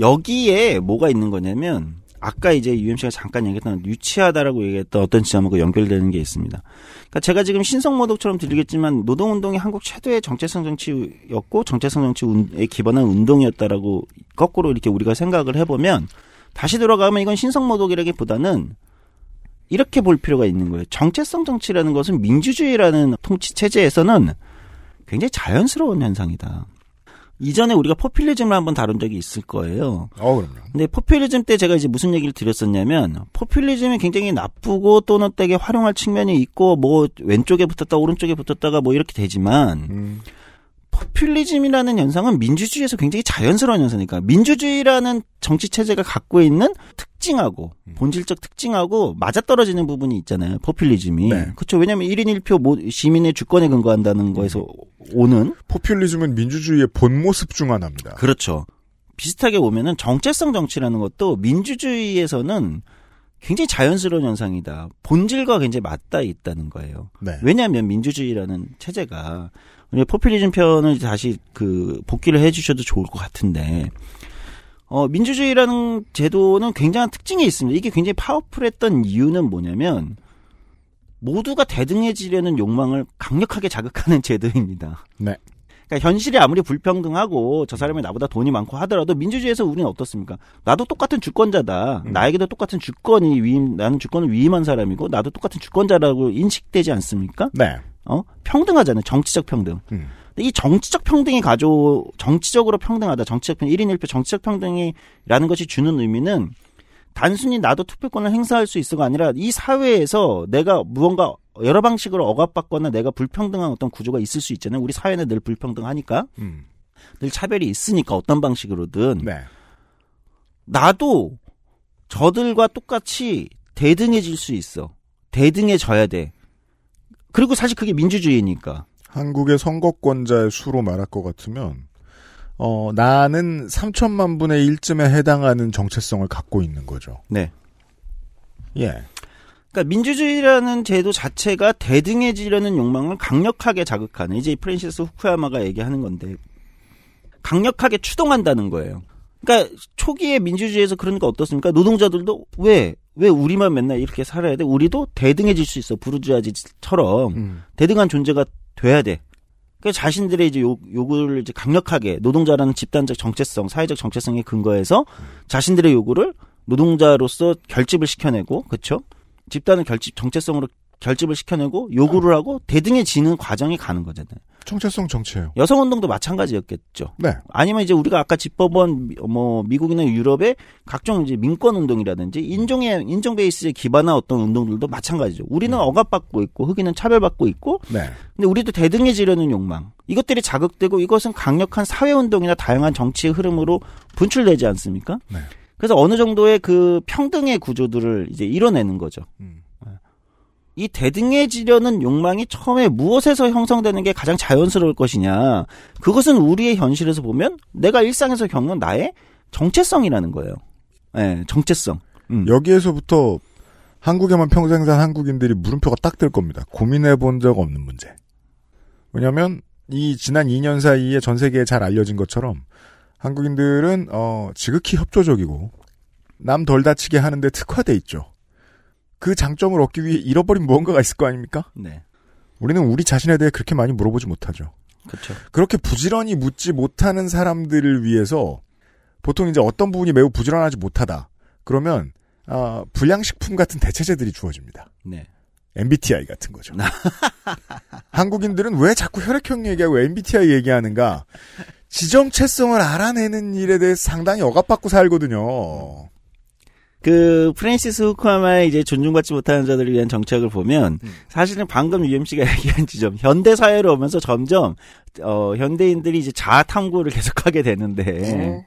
여기에 뭐가 있는 거냐면 아까 이제 UMC가 잠깐 얘기했던 유치하다라고 얘기했던 어떤 지점하고 연결되는 게 있습니다. 그러니까 제가 지금 신성모독처럼 들리겠지만 노동운동이 한국 최대의 정체성 정치였고 정체성 정치에 기반한 운동이었다라고 거꾸로 이렇게 우리가 생각을 해보면 다시 돌아가면 이건 신성모독이라기보다는 이렇게 볼 필요가 있는 거예요. 정체성 정치라는 것은 민주주의라는 통치체제에서는 굉장히 자연스러운 현상이다. 이전에 우리가 포퓰리즘을 한번 다룬 적이 있을 거예요. 그럼요. 근데 포퓰리즘 때 제가 이제 무슨 얘기를 드렸었냐면 포퓰리즘이 굉장히 나쁘고 또는 되게 활용할 측면이 있고 뭐 왼쪽에 붙었다 오른쪽에 붙었다가 뭐 이렇게 되지만 포퓰리즘이라는 현상은 민주주의에서 굉장히 자연스러운 현상이니까 민주주의라는 정치 체제가 갖고 있는 특징하고 본질적 특징하고 맞아떨어지는 부분이 있잖아요. 포퓰리즘이. 네. 그렇죠. 왜냐하면 1인 1표 시민의 주권에 근거한다는 거에서 오는. 포퓰리즘은 민주주의의 본 모습 중 하나입니다. 그렇죠. 비슷하게 보면은 정체성 정치라는 것도 민주주의에서는 굉장히 자연스러운 현상이다. 본질과 굉장히 맞닿아 있다는 거예요. 네. 왜냐하면 민주주의라는 체제가 포퓰리즘 편을 다시 그 복귀를 해주셔도 좋을 것 같은데 민주주의라는 제도는 굉장한 특징이 있습니다. 이게 굉장히 파워풀했던 이유는 뭐냐면 모두가 대등해지려는 욕망을 강력하게 자극하는 제도입니다. 네. 그러니까 현실이 아무리 불평등하고 저 사람이 나보다 돈이 많고 하더라도 민주주의에서 우리는 어떻습니까? 나도 똑같은 주권자다. 나에게도 똑같은 주권이 나는 주권을 위임한 사람이고 나도 똑같은 주권자라고 인식되지 않습니까? 네. 평등하잖아요. 정치적 평등. 근데 이 정치적 평등이 정치적으로 평등하다. 정치적 평등, 1인 1표 정치적 평등이라는 것이 주는 의미는 단순히 나도 투표권을 행사할 수 있어가 아니라 이 사회에서 내가 무언가 여러 방식으로 억압받거나 내가 불평등한 어떤 구조가 있을 수 있잖아요. 우리 사회는 늘 불평등하니까. 늘 차별이 있으니까 어떤 방식으로든. 네. 나도 저들과 똑같이 대등해질 수 있어. 대등해져야 돼. 그리고 사실 그게 민주주의니까. 한국의 선거권자의 수로 말할 것 같으면 나는 3천만 분의 1쯤에 해당하는 정체성을 갖고 있는 거죠. 네. 예. 그러니까 민주주의라는 제도 자체가 대등해지려는 욕망을 강력하게 자극하는 이제 프랜시스 후쿠야마가 얘기하는 건데 강력하게 추동한다는 거예요. 그러니까 초기에 민주주의에서 그러니까 어떻습니까? 노동자들도 왜 우리만 맨날 이렇게 살아야 돼? 우리도 대등해질 수 있어. 부르주아지처럼 대등한 존재가 돼야 돼. 그래서 자신들의 이제 요구를 이제 강력하게 노동자라는 집단적 정체성, 사회적 정체성에 근거해서 자신들의 요구를 노동자로서 결집을 시켜내고, 그렇죠? 집단을 정체성으로 결집을 시켜내고 요구를 하고 대등해지는 과정이 가는 거잖아요. 정체성 정치예요. 여성운동도 마찬가지였겠죠. 네. 아니면 이제 우리가 아까 짚어본 미국이나 유럽의 각종 이제 민권운동이라든지 인종 베이스에 기반한 어떤 운동들도 마찬가지죠. 우리는 억압받고 있고 흑인은 차별받고 있고. 네. 근데 우리도 대등해지려는 욕망. 이것들이 자극되고 이것은 강력한 사회운동이나 다양한 정치의 흐름으로 분출되지 않습니까? 네. 그래서 어느 정도의 그 평등의 구조들을 이제 이뤄내는 거죠. 이 대등해지려는 욕망이 처음에 무엇에서 형성되는 게 가장 자연스러울 것이냐. 그것은 우리의 현실에서 보면 내가 일상에서 겪는 나의 정체성이라는 거예요. 네, 정체성. 여기에서부터 한국에만 평생 산 한국인들이 물음표가 딱 될 겁니다. 고민해 본 적 없는 문제. 왜냐하면 이 지난 2년 사이에 전 세계에 잘 알려진 것처럼 한국인들은 지극히 협조적이고 남 덜 다치게 하는데 특화돼 있죠. 그 장점을 얻기 위해 잃어버린 무언가가 있을 거 아닙니까? 네. 우리는 우리 자신에 대해 그렇게 많이 물어보지 못하죠. 그렇죠. 그렇게 부지런히 묻지 못하는 사람들을 위해서 보통 이제 어떤 부분이 매우 부지런하지 못하다. 그러면 불량식품 같은 대체제들이 주어집니다. 네. MBTI 같은 거죠. 한국인들은 왜 자꾸 혈액형 얘기하고 MBTI 얘기하는가? 지정체성을 알아내는 일에 대해서 상당히 억압받고 살거든요. 그 프랜시스 후쿠야마의 이제 존중받지 못하는 자들을 위한 정책을 보면 사실은 방금 UMC가 얘기한 지점, 현대 사회로 오면서 점점 현대인들이 이제 자아 탐구를 계속하게 되는데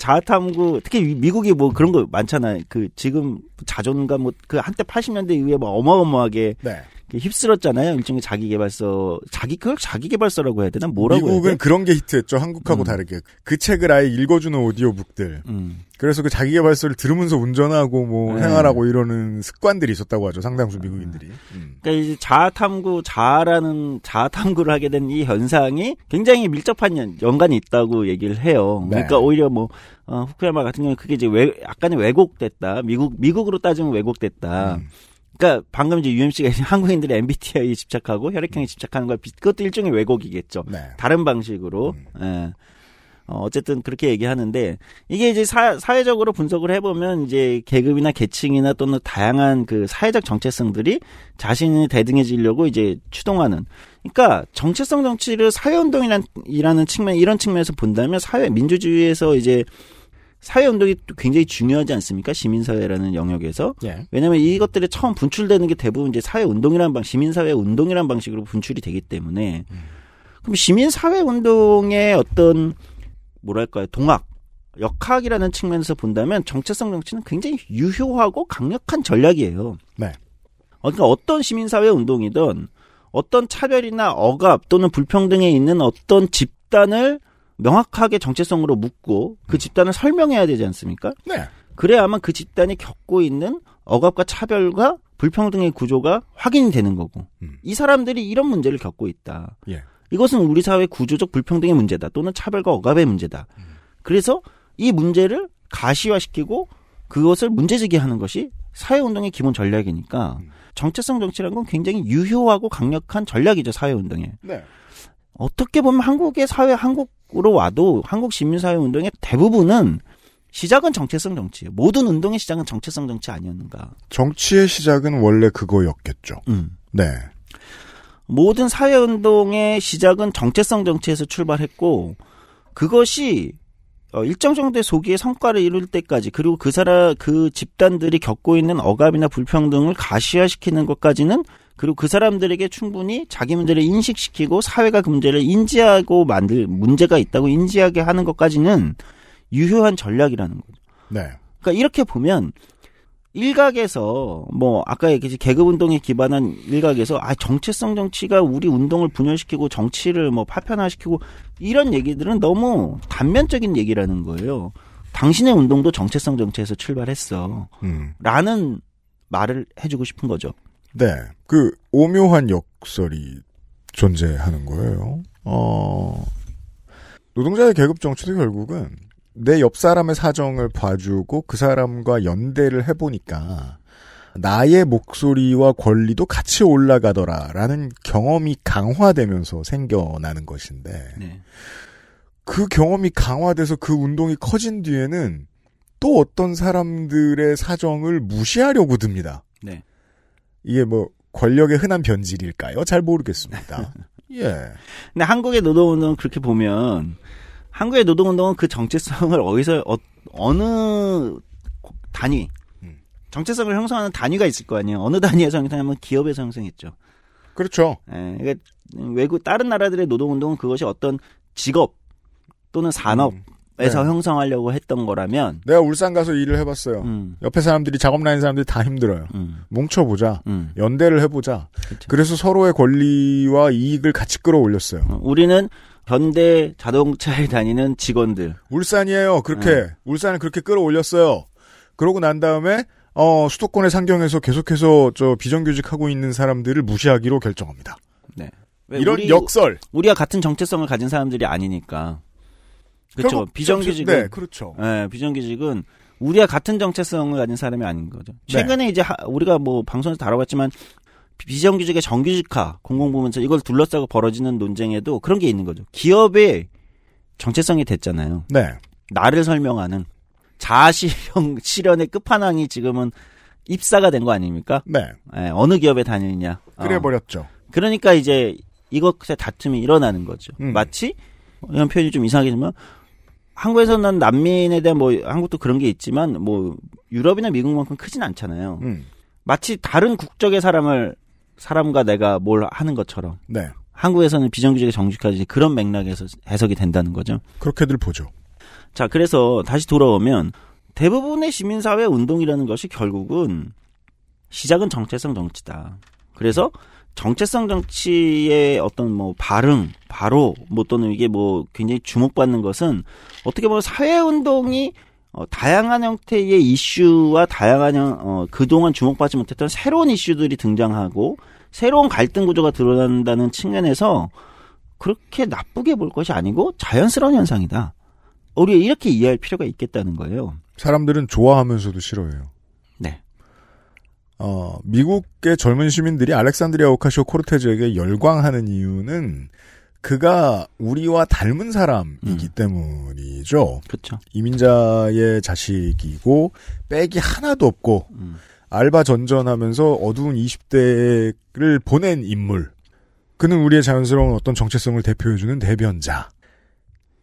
자아 탐구, 특히 미국이 뭐 그런 거 많잖아요. 그 지금 자존감 뭐 그 한때 80년대 이후에 막 어마어마하게 네. 휩쓸었잖아요. 일종의 자기개발서, 자기개발서라고 해야 되나? 뭐라고 미국은 해야 돼? 그런 게 히트했죠. 한국하고 다르게. 그 책을 아예 읽어주는 오디오북들. 그래서 그 자기개발서를 들으면서 운전하고 뭐 생활하고 이러는 습관들이 있었다고 하죠. 상당수 미국인들이. 그러니까 이제 자아탐구를 하게 된 이 현상이 굉장히 밀접한 연관이 있다고 얘기를 해요. 그러니까 네. 오히려 뭐 후쿠야마 같은 경우는 그게 이제 약간의 왜곡됐다. 미국으로 따지면 왜곡됐다. 그러니까 방금 이제 UMC가 한국인들의 MBTI에 집착하고 혈액형에 집착하는 걸 그것도 일종의 왜곡이겠죠. 네. 다른 방식으로. 예. 어쨌든 그렇게 얘기하는데 이게 이제 사회적으로 분석을 해보면 이제 계급이나 계층이나 또는 다양한 그 사회적 정체성들이 자신이 대등해지려고 이제 추동하는. 그러니까 정체성 정치를 사회운동이라는 측면 이런 측면에서 본다면 민주주의에서 이제 사회운동이 굉장히 중요하지 않습니까? 시민사회라는 영역에서. 예. 왜냐면 이것들이 처음 분출되는 게 대부분 이제 시민사회운동이라는 방식으로 분출이 되기 때문에. 그럼 시민사회운동의 어떤, 뭐랄까요, 동학, 역학이라는 측면에서 본다면 정체성 정치는 굉장히 유효하고 강력한 전략이에요. 네. 그러니까 어떤 시민사회운동이든 어떤 차별이나 억압 또는 불평등에 있는 어떤 집단을 명확하게 정체성으로 묻고 그 집단을 설명해야 되지 않습니까? 네. 그래야만 그 집단이 겪고 있는 억압과 차별과 불평등의 구조가 확인이 되는 거고 이 사람들이 이런 문제를 겪고 있다. 예. 이것은 우리 사회 구조적 불평등의 문제다 또는 차별과 억압의 문제다. 그래서 이 문제를 가시화시키고 그것을 문제제기하는 것이 사회운동의 기본 전략이니까 정체성 정치라는 건 굉장히 유효하고 강력한 전략이죠. 사회운동에. 네. 어떻게 보면 한국으로 와도 한국 시민사회운동의 대부분은 시작은 정체성 정치예요. 모든 운동의 시작은 정체성 정치 아니었는가. 정치의 시작은 원래 그거였겠죠. 네. 모든 사회운동의 시작은 정체성 정치에서 출발했고 그것이 일정 정도의 소기의 성과를 이룰 때까지 그리고 그 집단들이 겪고 있는 억압이나 불평등을 가시화시키는 것까지는 그리고 그 사람들에게 충분히 자기 문제를 인식시키고 사회가 그 문제를 인지하고 문제가 있다고 인지하게 하는 것까지는 유효한 전략이라는 거죠. 네. 그러니까 이렇게 보면 일각에서 뭐 아까 얘기했지 계급운동에 기반한 일각에서 정체성 정치가 우리 운동을 분열시키고 정치를 뭐 파편화시키고 이런 얘기들은 너무 단면적인 얘기라는 거예요. 당신의 운동도 정체성 정치에서 출발했어. 라는 말을 해주고 싶은 거죠. 네. 그 오묘한 역설이 존재하는 거예요. 노동자의 계급 정치도 결국은 내 옆 사람의 사정을 봐주고 그 사람과 연대를 해보니까 나의 목소리와 권리도 같이 올라가더라라는 경험이 강화되면서 생겨나는 것인데 네. 그 경험이 강화돼서 그 운동이 커진 뒤에는 또 어떤 사람들의 사정을 무시하려고 듭니다. 네. 이게 뭐 권력의 흔한 변질일까요? 잘 모르겠습니다. 예. 근데 한국의 노동운동은 그렇게 보면 한국의 노동운동은 그 정체성을 어디서 어느 단위 정체성을 형성하는 단위가 있을 거 아니에요. 어느 단위에서 형성하면 기업에서 형성했죠. 그렇죠. 예. 그러니까 외국 다른 나라들의 노동운동은 그것이 어떤 직업 또는 산업 에서 네. 형성하려고 했던 거라면 내가 울산 가서 일을 해봤어요. 옆에 사람들이 작업 라인 사람들이 다 힘들어요. 뭉쳐보자. 연대를 해보자. 그쵸. 그래서 서로의 권리와 이익을 같이 끌어올렸어요. 우리는 현대 자동차에 다니는 직원들. 울산이에요. 그렇게 울산을 그렇게 끌어올렸어요. 그러고 난 다음에 수도권의 상경에서 계속해서 저 비정규직하고 있는 사람들을 무시하기로 결정합니다. 네. 이런 역설. 우리가 같은 정체성을 가진 사람들이 아니니까. 그렇죠. 비정규직은 네, 그렇죠. 네, 비정규직은 우리와 같은 정체성을 가진 사람이 아닌 거죠. 최근에 네. 이제 우리가 뭐 방송에서 다뤄봤지만 비정규직의 정규직화, 공공부문서 이걸 둘러싸고 벌어지는 논쟁에도 그런 게 있는 거죠. 기업의 정체성이 됐잖아요. 네. 나를 설명하는 자아실현 실현의 끝판왕이 지금은 입사가 된 거 아닙니까? 네. 네. 어느 기업에 다니느냐. 그래버렸죠. 그러니까 이제 이것에 다툼이 일어나는 거죠. 마치 이런 표현이 좀 이상하겠지만 한국에서는 난 난민에 대한 뭐 한국도 그런 게 있지만 뭐 유럽이나 미국만큼 크진 않잖아요. 마치 다른 국적의 사람과 내가 뭘 하는 것처럼. 네. 한국에서는 비정규직의 정규직까지 그런 맥락에서 해석이 된다는 거죠. 그렇게들 보죠. 자, 그래서 다시 돌아오면 대부분의 시민사회 운동이라는 것이 결국은 시작은 정체성 정치다. 그래서 정체성 정치의 어떤 뭐 발흥, 바로 뭐 또는 이게 뭐 굉장히 주목받는 것은 어떻게 보면 사회운동이 다양한 형태의 이슈와 다양한 그동안 주목받지 못했던 새로운 이슈들이 등장하고 새로운 갈등 구조가 드러난다는 측면에서 그렇게 나쁘게 볼 것이 아니고 자연스러운 현상이다. 우리가 이렇게 이해할 필요가 있겠다는 거예요. 사람들은 좋아하면서도 싫어해요. 네. 미국의 젊은 시민들이 알렉산드리아 오카시오 코르테즈에게 열광하는 이유는 그가 우리와 닮은 사람이기 때문이죠. 그렇죠. 이민자의 자식이고 빽이 하나도 없고 알바 전전하면서 어두운 20대를 보낸 인물. 그는 우리의 자연스러운 어떤 정체성을 대표해주는 대변자.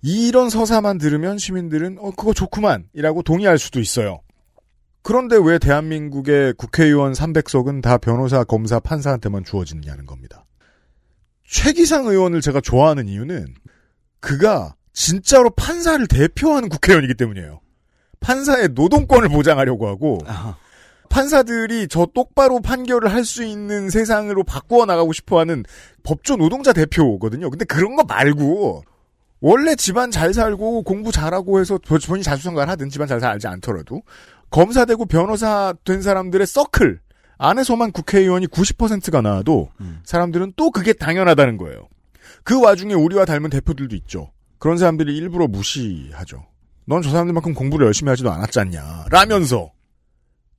이런 서사만 들으면 시민들은 그거 좋구만이라고 동의할 수도 있어요. 그런데 왜 대한민국의 국회의원 300석은 다 변호사, 검사, 판사한테만 주어지느냐는 겁니다. 최기상 의원을 제가 좋아하는 이유는 그가 진짜로 판사를 대표하는 국회의원이기 때문이에요. 판사의 노동권을 보장하려고 하고 판사들이 저 똑바로 판결을 할 수 있는 세상으로 바꾸어 나가고 싶어하는 법조 노동자 대표거든요. 근데 그런 거 말고 원래 집안 잘 살고 공부 잘하고 해서 본인이 자수성가를 하든 집안 잘 살지 않더라도 검사 되고 변호사 된 사람들의 서클 안에서만 국회의원이 90%가 나와도 사람들은 또 그게 당연하다는 거예요. 그 와중에 우리와 닮은 대표들도 있죠. 그런 사람들이 일부러 무시하죠. 넌 저 사람들만큼 공부를 열심히 하지도 않았잖냐 라면서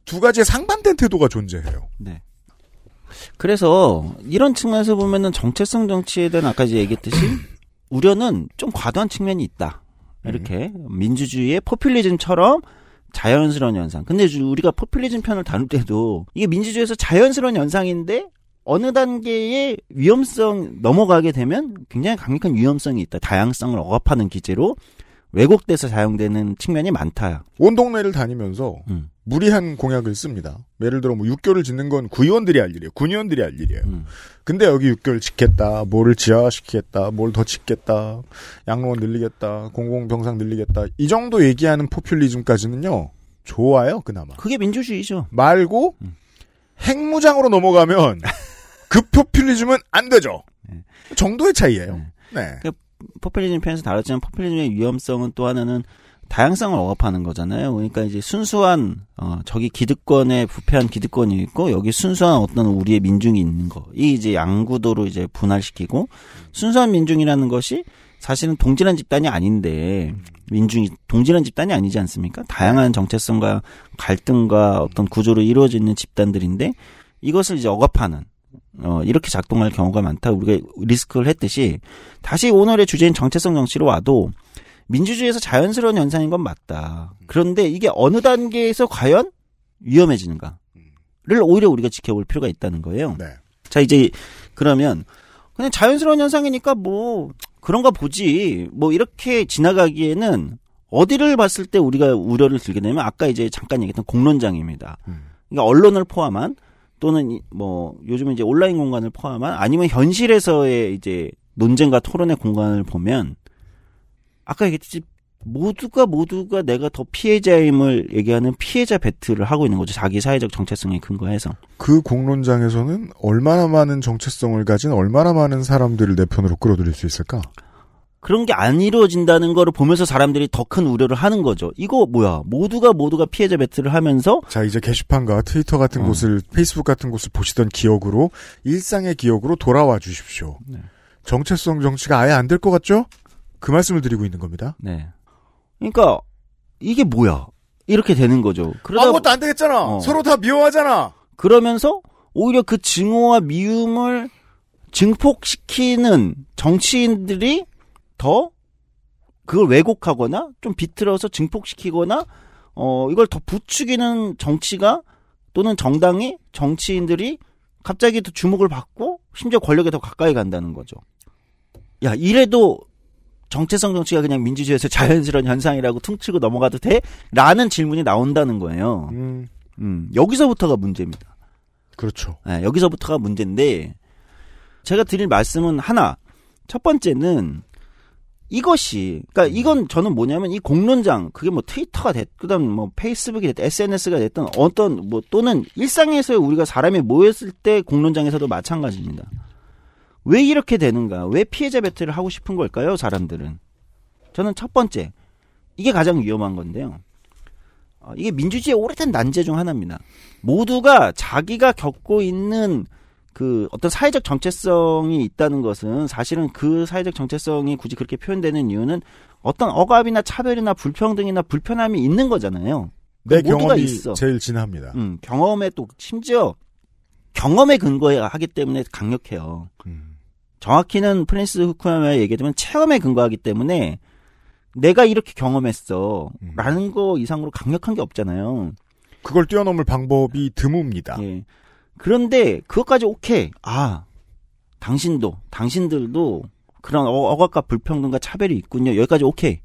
두 가지의 상반된 태도가 존재해요. 네. 그래서 이런 측면에서 보면은 정체성 정치에 대한 아까 얘기했듯이 우려는 좀 과도한 측면이 있다. 이렇게 민주주의의 포퓰리즘처럼 자연스러운 현상. 근데 우리가 포퓰리즘 편을 다룰 때도 이게 민주주의에서 자연스러운 현상인데 어느 단계의 위험성 넘어가게 되면 굉장히 강력한 위험성이 있다. 다양성을 억압하는 기제로 왜곡돼서 사용되는 측면이 많다. 온 동네를 다니면서 무리한 공약을 씁니다. 예를 들어 뭐 육교를 짓는 건 구의원들이 할 일이에요. 군의원들이 할 일이에요. 근데 여기 육교를 짓겠다. 뭐를 지하화시키겠다. 뭘 더 짓겠다. 양로원 늘리겠다. 공공병상 늘리겠다. 이 정도 얘기하는 포퓰리즘까지는요. 좋아요. 그나마. 그게 민주주의죠. 말고 핵무장으로 넘어가면 그 포퓰리즘은 안 되죠. 네. 정도의 차이예요. 네. 포퓰리즘 편에서 다뤘지만 포퓰리즘의 위험성은 또 하나는 다양성을 억압하는 거잖아요. 그러니까 이제 순수한 저기 기득권에 부패한 기득권이 있고 여기 순수한 어떤 우리의 민중이 있는 거. 이 이제 양구도로 이제 분할시키고 순수한 민중이라는 것이 사실은 동질한 집단이 아닌데 민중이 동질한 집단이 아니지 않습니까? 다양한 정체성과 갈등과 어떤 구조로 이루어져 있는 집단들인데 이것을 이제 억압하는 이렇게 작동할 경우가 많다. 우리가 리스크를 했듯이 다시 오늘의 주제인 정체성 정치로 와도 민주주의에서 자연스러운 현상인 건 맞다. 그런데 이게 어느 단계에서 과연 위험해지는가를 오히려 우리가 지켜볼 필요가 있다는 거예요. 네. 자, 이제 그러면 그냥 자연스러운 현상이니까 뭐 그런가 보지. 뭐 이렇게 지나가기에는 어디를 봤을 때 우리가 우려를 들게 되면 아까 이제 잠깐 얘기했던 공론장입니다. 그러니까 언론을 포함한 또는 뭐 요즘 이제 온라인 공간을 포함한 아니면 현실에서의 이제 논쟁과 토론의 공간을 보면 아까 얘기했듯이 모두가 내가 더 피해자임을 얘기하는 피해자 배틀을 하고 있는 거죠. 자기 사회적 정체성에 근거해서. 그 공론장에서는 얼마나 많은 정체성을 가진 얼마나 많은 사람들을 내 편으로 끌어들일 수 있을까? 그런 게 안 이루어진다는 거를 보면서 사람들이 더 큰 우려를 하는 거죠. 이거 뭐야? 모두가 피해자 배틀을 하면서 자, 이제 게시판과 트위터 같은 곳을 페이스북 같은 곳을 보시던 기억으로 일상의 기억으로 돌아와 주십시오. 네. 정체성 정치가 아예 안 될 것 같죠? 그 말씀을 드리고 있는 겁니다. 네. 그러니까 이게 뭐야? 이렇게 되는 거죠. 그러다 아무것도 안 되겠잖아. 서로 다 미워하잖아. 그러면서 오히려 그 증오와 미움을 증폭시키는 정치인들이 더 그걸 왜곡하거나 좀 비틀어서 증폭시키거나 이걸 더 부추기는 정치가 또는 정당이 정치인들이 갑자기 더 주목을 받고 심지어 권력에 더 가까이 간다는 거죠. 야, 이래도 정체성 정치가 그냥 민주주의에서 자연스러운 현상이라고 퉁치고 넘어가도 돼? 라는 질문이 나온다는 거예요. 여기서부터가 문제입니다. 그렇죠. 네, 여기서부터가 문제인데 제가 드릴 말씀은 하나. 첫 번째는 이것이, 그러니까 이건 저는 뭐냐면 이 공론장, 그게 뭐 트위터가 됐든, 그다음 뭐 페이스북이 됐든, SNS가 됐든 어떤 뭐 또는 일상에서 우리가 사람이 모였을 때 공론장에서도 마찬가지입니다. 왜 이렇게 되는가? 왜 피해자 배틀을 하고 싶은 걸까요? 사람들은. 저는 첫 번째, 이게 가장 위험한 건데요. 이게 민주주의의 오래된 난제 중 하나입니다. 모두가 자기가 겪고 있는 그 어떤 사회적 정체성이 있다는 것은 사실은 그 사회적 정체성이 굳이 그렇게 표현되는 이유는 어떤 억압이나 차별이나 불평등이나 불편함이 있는 거잖아요. 내 경험이 있어. 제일 진합니다. 경험에 또 심지어 경험에 근거하기 때문에 강력해요. 정확히는 프린스 후쿠야마의 얘기하면 체험에 근거하기 때문에 내가 이렇게 경험했어 라는 거 이상으로 강력한 게 없잖아요. 그걸 뛰어넘을 방법이 드뭅니다. 예. 그런데 그것까지 오케이. 아, 당신들도 그런 억압과 불평등과 차별이 있군요. 여기까지 오케이.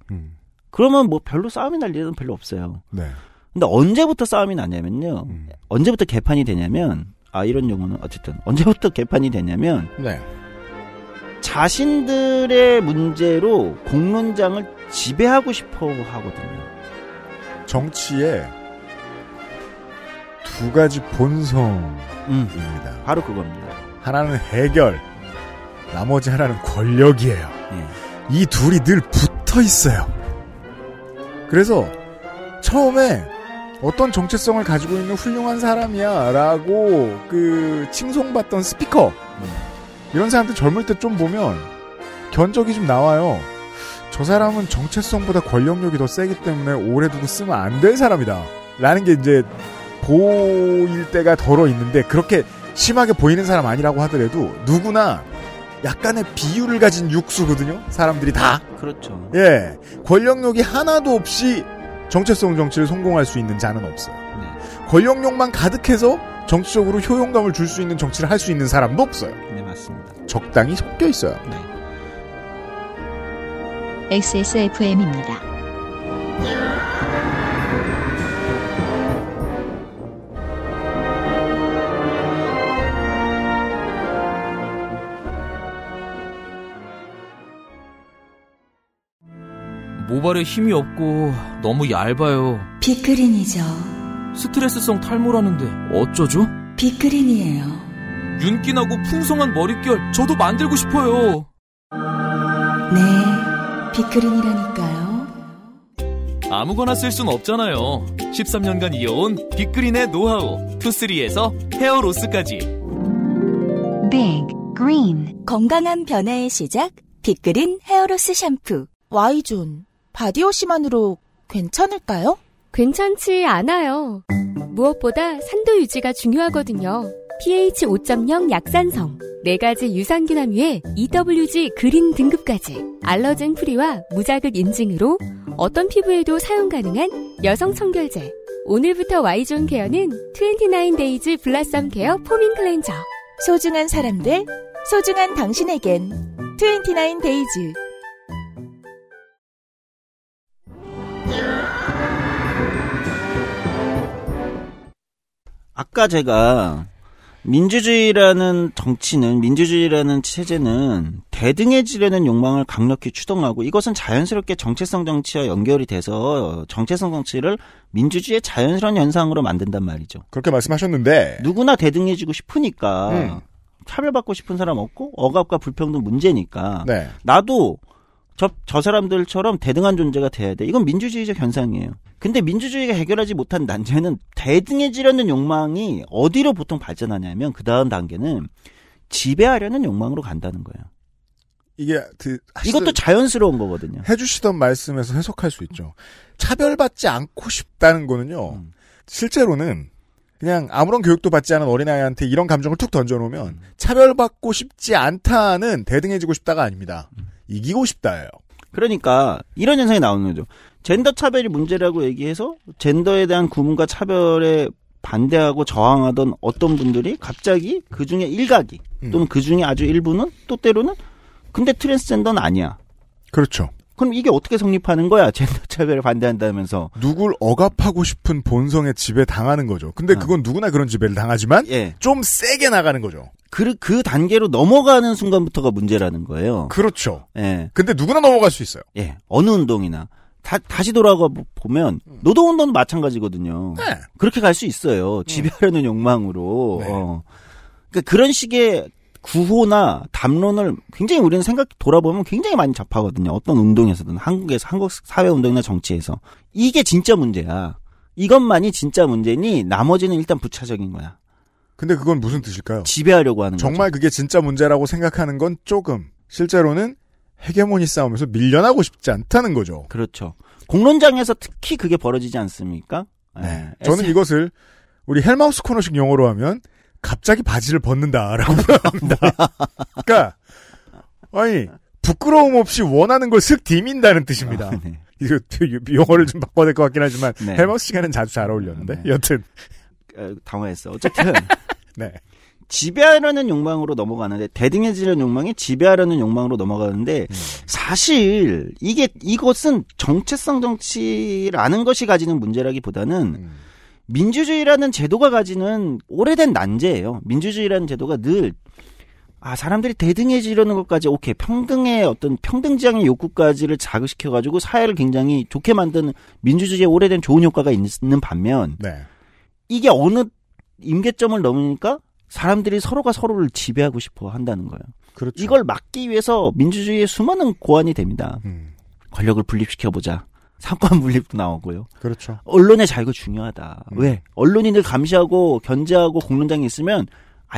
그러면 뭐 별로 싸움이 날 일은 별로 없어요. 네. 근데 언제부터 싸움이 나냐면요. 언제부터 개판이 되냐면, 아, 이런 용어는 어쨌든 언제부터 개판이 되냐면, 네. 자신들의 문제로 공론장을 지배하고 싶어 하거든요. 정치에 두 가지 본성입니다. 바로 그겁니다. 하나는 해결, 나머지 하나는 권력이에요. 예. 이 둘이 늘 붙어 있어요. 그래서 처음에 어떤 정체성을 가지고 있는 훌륭한 사람이야 라고 그 칭송받던 스피커, 이런 사람들 젊을 때 좀 보면 견적이 좀 나와요. 저 사람은 정체성보다 권력력이 더 세기 때문에 오래 두고 쓰면 안 될 사람이다 라는 게 이제 보일 때가 덜어 있는데, 그렇게 심하게 보이는 사람 아니라고 하더라도 누구나 약간의 비율을 가진 육수거든요. 사람들이 다. 그렇죠. 예, 권력욕이 하나도 없이 정체성 정치를 성공할 수 있는 자는 없어요. 네. 권력욕만 가득해서 정치적으로 효용감을 줄 수 있는 정치를 할 수 있는 사람도 없어요. 네, 맞습니다. 적당히 섞여 있어요. 네. XSFM입니다. 모발에 힘이 없고 너무 얇아요. 빅그린이죠. 스트레스성 탈모라는데 어쩌죠? 빅그린이에요. 윤기나고 풍성한 머릿결 저도 만들고 싶어요. 네, 빅그린이라니까요. 아무거나 쓸 순 없잖아요. 13년간 이어온 빅그린의 노하우 투쓰리에서 헤어로스까지. 빅그린, 건강한 변화의 시작, 빅그린 헤어로스 샴푸. Y존, 바디워시만으로 괜찮을까요? 괜찮지 않아요. 무엇보다 산도 유지가 중요하거든요. pH 5.0 약산성, 4가지 유산균 함유에 EWG 그린 등급까지, 알러젠 프리와 무자극 인증으로 어떤 피부에도 사용 가능한 여성 청결제. 오늘부터 Y존 케어는 29데이즈 블라썸 케어 포밍 클렌저. 소중한 사람들, 소중한 당신에겐 29데이즈. 아까 제가 민주주의라는 정치는, 민주주의라는 체제는 대등해지려는 욕망을 강력히 추동하고, 이것은 자연스럽게 정체성 정치와 연결이 돼서 정체성 정치를 민주주의의 자연스러운 현상으로 만든단 말이죠. 그렇게 말씀하셨는데, 누구나 대등해지고 싶으니까 차별받고 싶은 사람 없고 억압과 불평등 문제니까, 네. 나도 저 사람들처럼 대등한 존재가 돼야 돼. 이건 민주주의적 현상이에요. 근데 민주주의가 해결하지 못한 난제는 대등해지려는 욕망이 어디로 보통 발전하냐면, 그 다음 단계는 지배하려는 욕망으로 간다는 거예요. 이게 이것도 자연스러운 거거든요. 해주시던 말씀에서 해석할 수 있죠. 차별받지 않고 싶다는 거는요, 실제로는 그냥 아무런 교육도 받지 않은 어린아이한테 이런 감정을 툭 던져놓으면 차별받고 싶지 않다는 대등해지고 싶다가 아닙니다. 이기고 싶다예요. 그러니까 이런 현상이 나오는 거죠. 젠더 차별이 문제라고 얘기해서 젠더에 대한 구분과 차별에 반대하고 저항하던 어떤 분들이 갑자기 그 중에 일각이 또는 그 중에 아주 일부는 또 때로는 근데 트랜스젠더는 아니야. 그렇죠. 그럼 이게 어떻게 성립하는 거야? 젠더 차별에 반대한다면서. 누굴 억압하고 싶은 본성의 지배 당하는 거죠. 근데 그건 누구나 그런 지배를 당하지만 예. 좀 세게 나가는 거죠. 그 단계로 넘어가는 순간부터가 문제라는 거예요. 그렇죠. 예. 근데 누구나 넘어갈 수 있어요. 예. 어느 운동이나. 다시 돌아가 보면 노동운동도 마찬가지거든요. 네. 그렇게 갈 수 있어요. 지배하려는 욕망으로. 네. 그러니까 그런 식의 구호나 담론을 굉장히 우리는 생각 돌아보면 굉장히 많이 접하거든요. 어떤 운동에서든 한국에서 한국 사회운동이나 정치에서 이게 진짜 문제야. 이것만이 진짜 문제니 나머지는 일단 부차적인 거야. 근데 그건 무슨 뜻일까요? 지배하려고 하는 정말 거죠. 정말 그게 진짜 문제라고 생각하는 건 조금 실제로는 헤게모니 싸움에서 밀려나고 싶지 않다는 거죠. 그렇죠. 공론장에서 특히 그게 벌어지지 않습니까? 네. 저는 이것을 우리 헬마우스 코너식 용어로 하면 갑자기 바지를 벗는다라고 표현합니다. 그러니까 아니 부끄러움 없이 원하는 걸 슥 디민다는 뜻입니다. 아, 네. 이거 용어를 좀 바꿔야 될 것 같긴 하지만 네. 헬마우스 시간은 자주 잘 어울렸는데 네. 여튼 당황했어. 어쨌든 네. 지배하려는 욕망으로 넘어가는데 대등해지려는 욕망이 지배하려는 욕망으로 넘어가는데 사실 이것은 정체성 정치라는 것이 가지는 문제라기보다는 민주주의라는 제도가 가지는 오래된 난제예요. 민주주의라는 제도가 늘 사람들이 대등해지려는 것까지 오케이 평등의 어떤 평등지향의 욕구까지를 자극시켜가지고 사회를 굉장히 좋게 만드는 민주주의의 오래된 좋은 효과가 있는 반면 네. 이게 어느 임계점을 넘으니까 사람들이 서로가 서로를 지배하고 싶어 한다는 거예요. 그렇죠. 이걸 막기 위해서 민주주의의 수많은 고안이 됩니다. 권력을 분립시켜보자. 상권 분립도 나오고요. 그렇죠. 언론의 자유가 중요하다. 왜? 언론인을 감시하고 견제하고 공론장이 있으면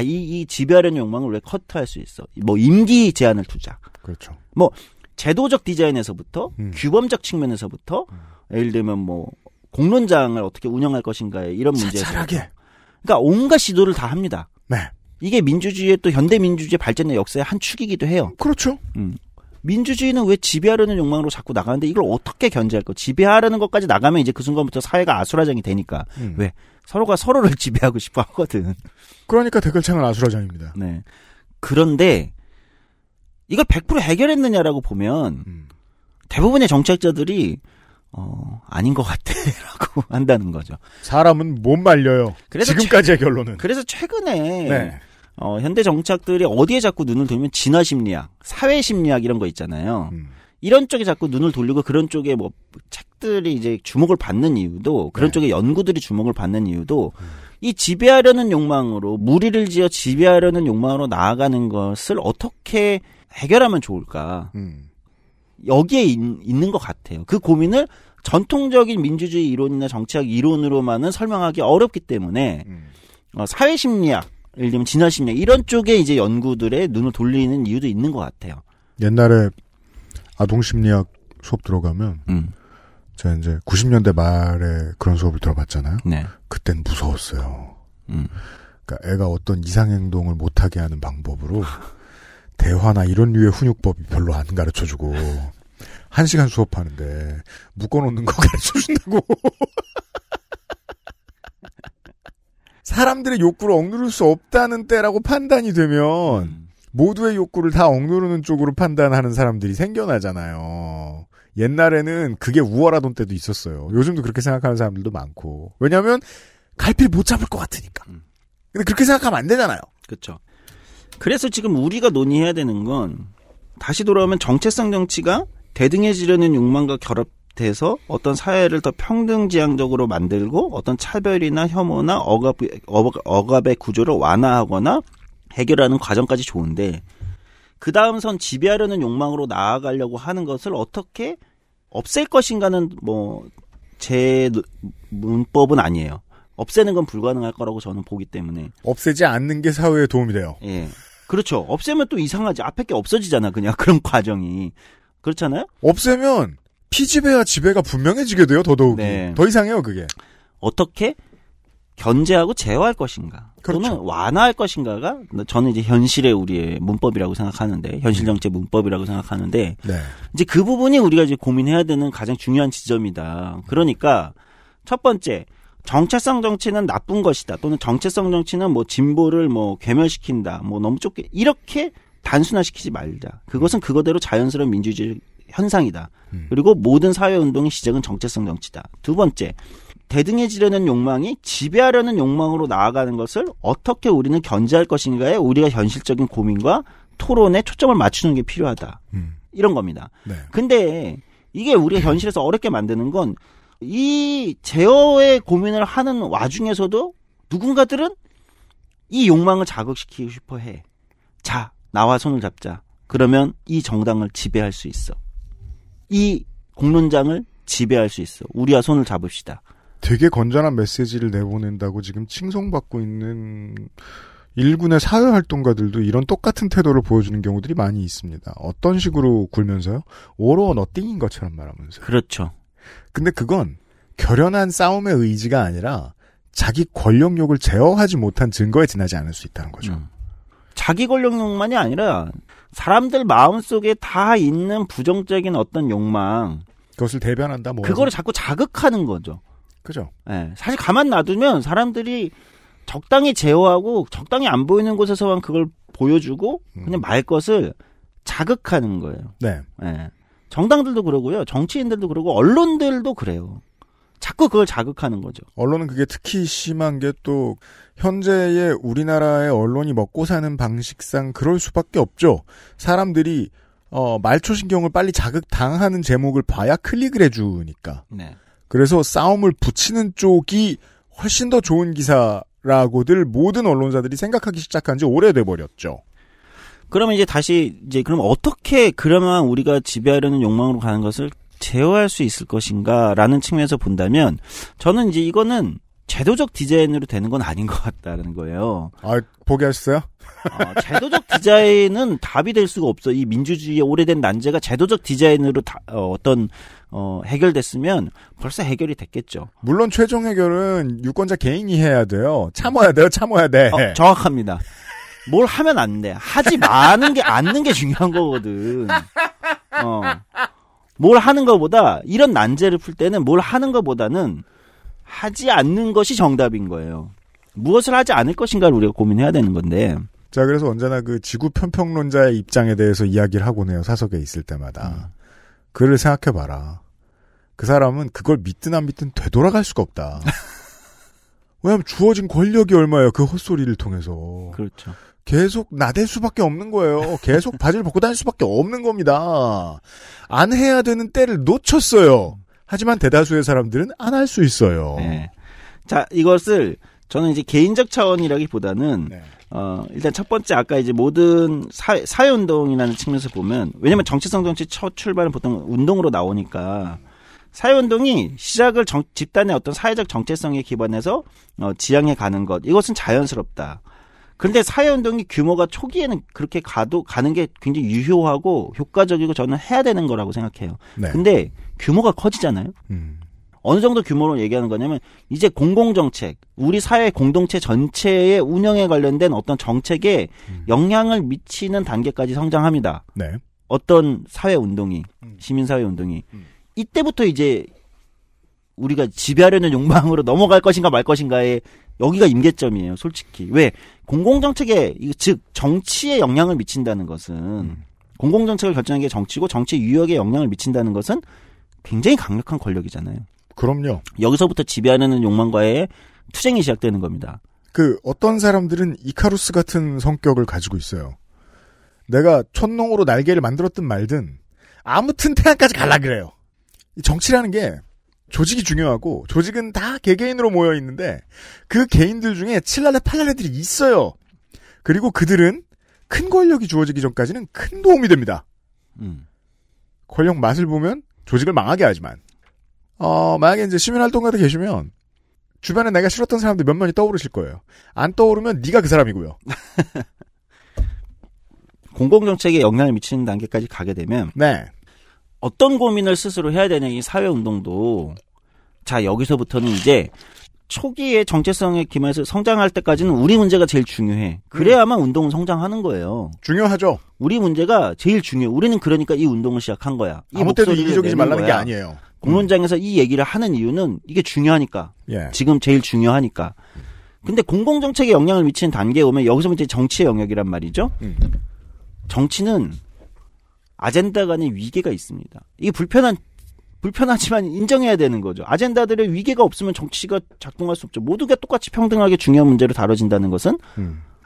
이 지배하려는 욕망을 왜 커트할 수 있어? 뭐 임기 제한을 두자. 그렇죠. 뭐 제도적 디자인에서부터 규범적 측면에서부터 예를 들면 뭐 공론장을 어떻게 운영할 것인가에 이런 문제에서 자잘하게. 그러니까 온갖 시도를 다 합니다. 네. 이게 민주주의의 또 현대민주주의 발전의 역사의 한 축이기도 해요. 그렇죠. 민주주의는 왜 지배하려는 욕망으로 자꾸 나가는데 이걸 어떻게 견제할까? 지배하려는 것까지 나가면 이제 그 순간부터 사회가 아수라장이 되니까. 왜? 서로가 서로를 지배하고 싶어 하거든. 그러니까 댓글창은 아수라장입니다. 네. 그런데 이걸 100% 해결했느냐라고 보면 대부분의 정책자들이 아닌 것 같아라고 한다는 거죠. 사람은 못 말려요. 그래서 지금까지의 결론은. 그래서 최근에 네. 현대 정착들이 어디에 자꾸 눈을 돌면 진화 심리학, 사회 심리학 이런 거 있잖아요. 이런 쪽에 자꾸 눈을 돌리고 그런 쪽에 뭐 책들이 이제 주목을 받는 이유도 그런 네. 쪽에 연구들이 주목을 받는 이유도 이 지배하려는 욕망으로 무리를 지어 지배하려는 욕망으로 나아가는 것을 어떻게 해결하면 좋을까. 여기에 있는 것 같아요. 그 고민을 전통적인 민주주의 이론이나 정치학 이론으로만은 설명하기 어렵기 때문에 사회심리학, 예를 들면 진화심리학 이런 쪽에 이제 연구들의 눈을 돌리는 이유도 있는 것 같아요. 옛날에 아동심리학 수업 들어가면 제가 이제 90년대 말에 그런 수업을 들어봤잖아요. 네. 그땐 무서웠어요. 그러니까 애가 어떤 이상행동을 못하게 하는 방법으로 대화나 이런 류의 훈육법이 별로 안 가르쳐주고 1시간 수업하는데 묶어놓는 거 가르쳐준다고. 사람들의 욕구를 억누를 수 없다는 때라고 판단이 되면 모두의 욕구를 다 억누르는 쪽으로 판단하는 사람들이 생겨나잖아요. 옛날에는 그게 우월하던 때도 있었어요. 요즘도 그렇게 생각하는 사람들도 많고. 왜냐하면 갈피를 못 잡을 것 같으니까. 근데 그렇게 생각하면 안 되잖아요. 그렇죠. 그래서 지금 우리가 논의해야 되는 건 다시 돌아오면 정체성 정치가 대등해지려는 욕망과 결합돼서 어떤 사회를 더 평등지향적으로 만들고 어떤 차별이나 혐오나 억압의 구조를 완화하거나 해결하는 과정까지 좋은데 그 다음 선 지배하려는 욕망으로 나아가려고 하는 것을 어떻게 없앨 것인가는 뭐 제 문법은 아니에요. 없애는 건 불가능할 거라고 저는 보기 때문에. 없애지 않는 게 사회에 도움이 돼요. 예. 그렇죠. 없애면 또 이상하지. 앞에 게 없어지잖아, 그냥. 그런 과정이. 그렇잖아요? 없애면 피지배와 지배가 분명해지게 돼요, 더더욱이. 네. 더 이상해요, 그게. 어떻게 견제하고 제어할 것인가, 그렇죠. 또는 완화할 것인가가 저는 이제 현실의 우리의 문법이라고 생각하는데, 현실 정책 문법이라고 생각하는데, 네. 이제 그 부분이 우리가 이제 고민해야 되는 가장 중요한 지점이다. 그러니까 첫 번째, 정체성 정치는 나쁜 것이다, 또는 정체성 정치는 뭐 진보를 뭐 괴멸시킨다, 뭐 너무 좁게 이렇게 단순화시키지 말자. 그것은 그거대로 자연스러운 민주주의 현상이다. 그리고 모든 사회운동의 시작은 정체성 정치다. 두 번째, 대등해지려는 욕망이 지배하려는 욕망으로 나아가는 것을 어떻게 우리는 견제할 것인가에 우리가 현실적인 고민과 토론에 초점을 맞추는 게 필요하다. 이런 겁니다. 네. 근데 이게 우리가 현실에서 어렵게 만드는 건, 이 제어의 고민을 하는 와중에서도 누군가들은 이 욕망을 자극시키고 싶어 해. 자, 나와 손을 잡자. 그러면 이 정당을 지배할 수 있어. 이 공론장을 지배할 수 있어. 우리와 손을 잡읍시다. 되게 건전한 메시지를 내보낸다고 지금 칭송받고 있는 일군의 사회활동가들도 이런 똑같은 태도를 보여주는 경우들이 많이 있습니다. 어떤 식으로 굴면서요? all or nothing인 것처럼 말하면서요. 그렇죠. 근데 그건 결연한 싸움의 의지가 아니라 자기 권력욕을 제어하지 못한 증거에 지나지 않을 수 있다는 거죠. 자기 권력욕만이 아니라 사람들 마음속에 다 있는 부정적인 어떤 욕망, 그것을 대변한다, 뭐 그거를 자꾸 자극하는 거죠. 그죠. 네, 사실 가만 놔두면 사람들이 적당히 제어하고 적당히 안 보이는 곳에서만 그걸 보여주고 그냥 말 것을 자극하는 거예요. 네. 네. 정당들도 그러고요, 정치인들도 그러고, 언론들도 그래요. 자꾸 그걸 자극하는 거죠. 언론은 그게 특히 심한 게, 또 현재의 우리나라의 언론이 먹고 사는 방식상 그럴 수밖에 없죠. 사람들이 말초신경을 빨리 자극당하는 제목을 봐야 클릭을 해주니까. 네. 그래서 싸움을 붙이는 쪽이 훨씬 더 좋은 기사라고들 모든 언론사들이 생각하기 시작한 지 오래돼버렸죠. 그러면 이제 다시, 이제 그럼 어떻게 그러면 우리가 지배하려는 욕망으로 가는 것을 제어할 수 있을 것인가라는 측면에서 본다면, 저는 이제 이거는 제도적 디자인으로 되는 건 아닌 것 같다는 거예요. 아, 포기하셨어요? 제도적 디자인은 답이 될 수가 없어. 이 민주주의의 오래된 난제가 제도적 디자인으로 해결됐으면 벌써 해결이 됐겠죠. 물론 최종 해결은 유권자 개인이 해야 돼요. 참아야 돼. 정확합니다. 뭘 하면 안 돼. 하지 마는 게, 않는 게 중요한 거거든. 뭘 하는 것보다, 이런 난제를 풀 때는 뭘 하는 것보다는 하지 않는 것이 정답인 거예요. 무엇을 하지 않을 것인가를 우리가 고민해야 되는 건데. 자, 그래서 언제나 그 지구 편평론자의 입장에 대해서 이야기를 하곤 해요. 사석에 있을 때마다. 그를 생각해봐라. 그 사람은 그걸 믿든 안 믿든 되돌아갈 수가 없다. 왜냐면 주어진 권력이 얼마예요. 그 헛소리를 통해서. 그렇죠. 계속 나댈 수밖에 없는 거예요. 계속 바지를 벗고 다닐 수밖에 없는 겁니다. 안 해야 되는 때를 놓쳤어요. 하지만 대다수의 사람들은 안 할 수 있어요. 네. 자, 이것을 저는 이제 개인적 차원이라기보다는, 네. 일단 첫 번째, 아까 이제 모든 사회운동이라는 측면에서 보면, 왜냐면 정체성 정치 첫 출발은 보통 운동으로 나오니까, 사회운동이 시작을 집단의 어떤 사회적 정체성에 기반해서 지향해 가는 것, 이것은 자연스럽다. 그런데 사회운동이 규모가 초기에는 그렇게 가는 게 굉장히 유효하고 효과적이고 저는 해야 되는 거라고 생각해요. 네. 근데 규모가 커지잖아요. 어느 정도 규모로 얘기하는 거냐면, 이제 공공정책, 우리 사회 공동체 전체의 운영에 관련된 어떤 정책에 영향을 미치는 단계까지 성장합니다. 네. 어떤 사회운동이, 시민사회운동이. 이때부터 이제 우리가 지배하려는 욕망으로 넘어갈 것인가 말 것인가에 여기가 임계점이에요, 솔직히. 왜? 공공정책에, 즉 정치에 영향을 미친다는 것은, 공공정책을 결정하는 게 정치고 정치 유역에 영향을 미친다는 것은 굉장히 강력한 권력이잖아요. 그럼요. 여기서부터 지배하려는 욕망과의 투쟁이 시작되는 겁니다. 그 어떤 사람들은 이카루스 같은 성격을 가지고 있어요. 내가 촛농으로 날개를 만들었든 말든 아무튼 태양까지 갈라 그래요. 정치라는 게 조직이 중요하고, 조직은 다 개개인으로 모여 있는데 그 개인들 중에 칠랄레 팔랄레들이 있어요. 그리고 그들은 큰 권력이 주어지기 전까지는 큰 도움이 됩니다. 권력 맛을 보면 조직을 망하게 하지만, 만약에 이제 시민활동가들 계시면 주변에 내가 싫었던 사람들 몇몇이 떠오르실 거예요. 안 떠오르면 네가 그 사람이고요. 공공정책에 영향을 미치는 단계까지 가게 되면, 네. 어떤 고민을 스스로 해야 되냐, 이 사회운동도. 자, 여기서부터는 이제 초기에 정체성에 기반해서 성장할 때까지는 우리 문제가 제일 중요해. 그래야만 운동은 성장하는 거예요. 중요하죠. 우리 문제가 제일 중요해. 우리는 그러니까 이 운동을 시작한 거야. 이 아무 때도 이기적이지 말라는 거야. 게 아니에요. 공론장에서 이 얘기를 하는 이유는 이게 중요하니까. 예. 지금 제일 중요하니까. 근데 공공정책에 영향을 미치는 단계에 오면 여기서 이제 정치의 영역이란 말이죠. 정치는 아젠다가 아닌 위계가 있습니다. 이게 불편하지만 인정해야 되는 거죠. 아젠다들의 위계가 없으면 정치가 작동할 수 없죠. 모두가 똑같이 평등하게 중요한 문제로 다뤄진다는 것은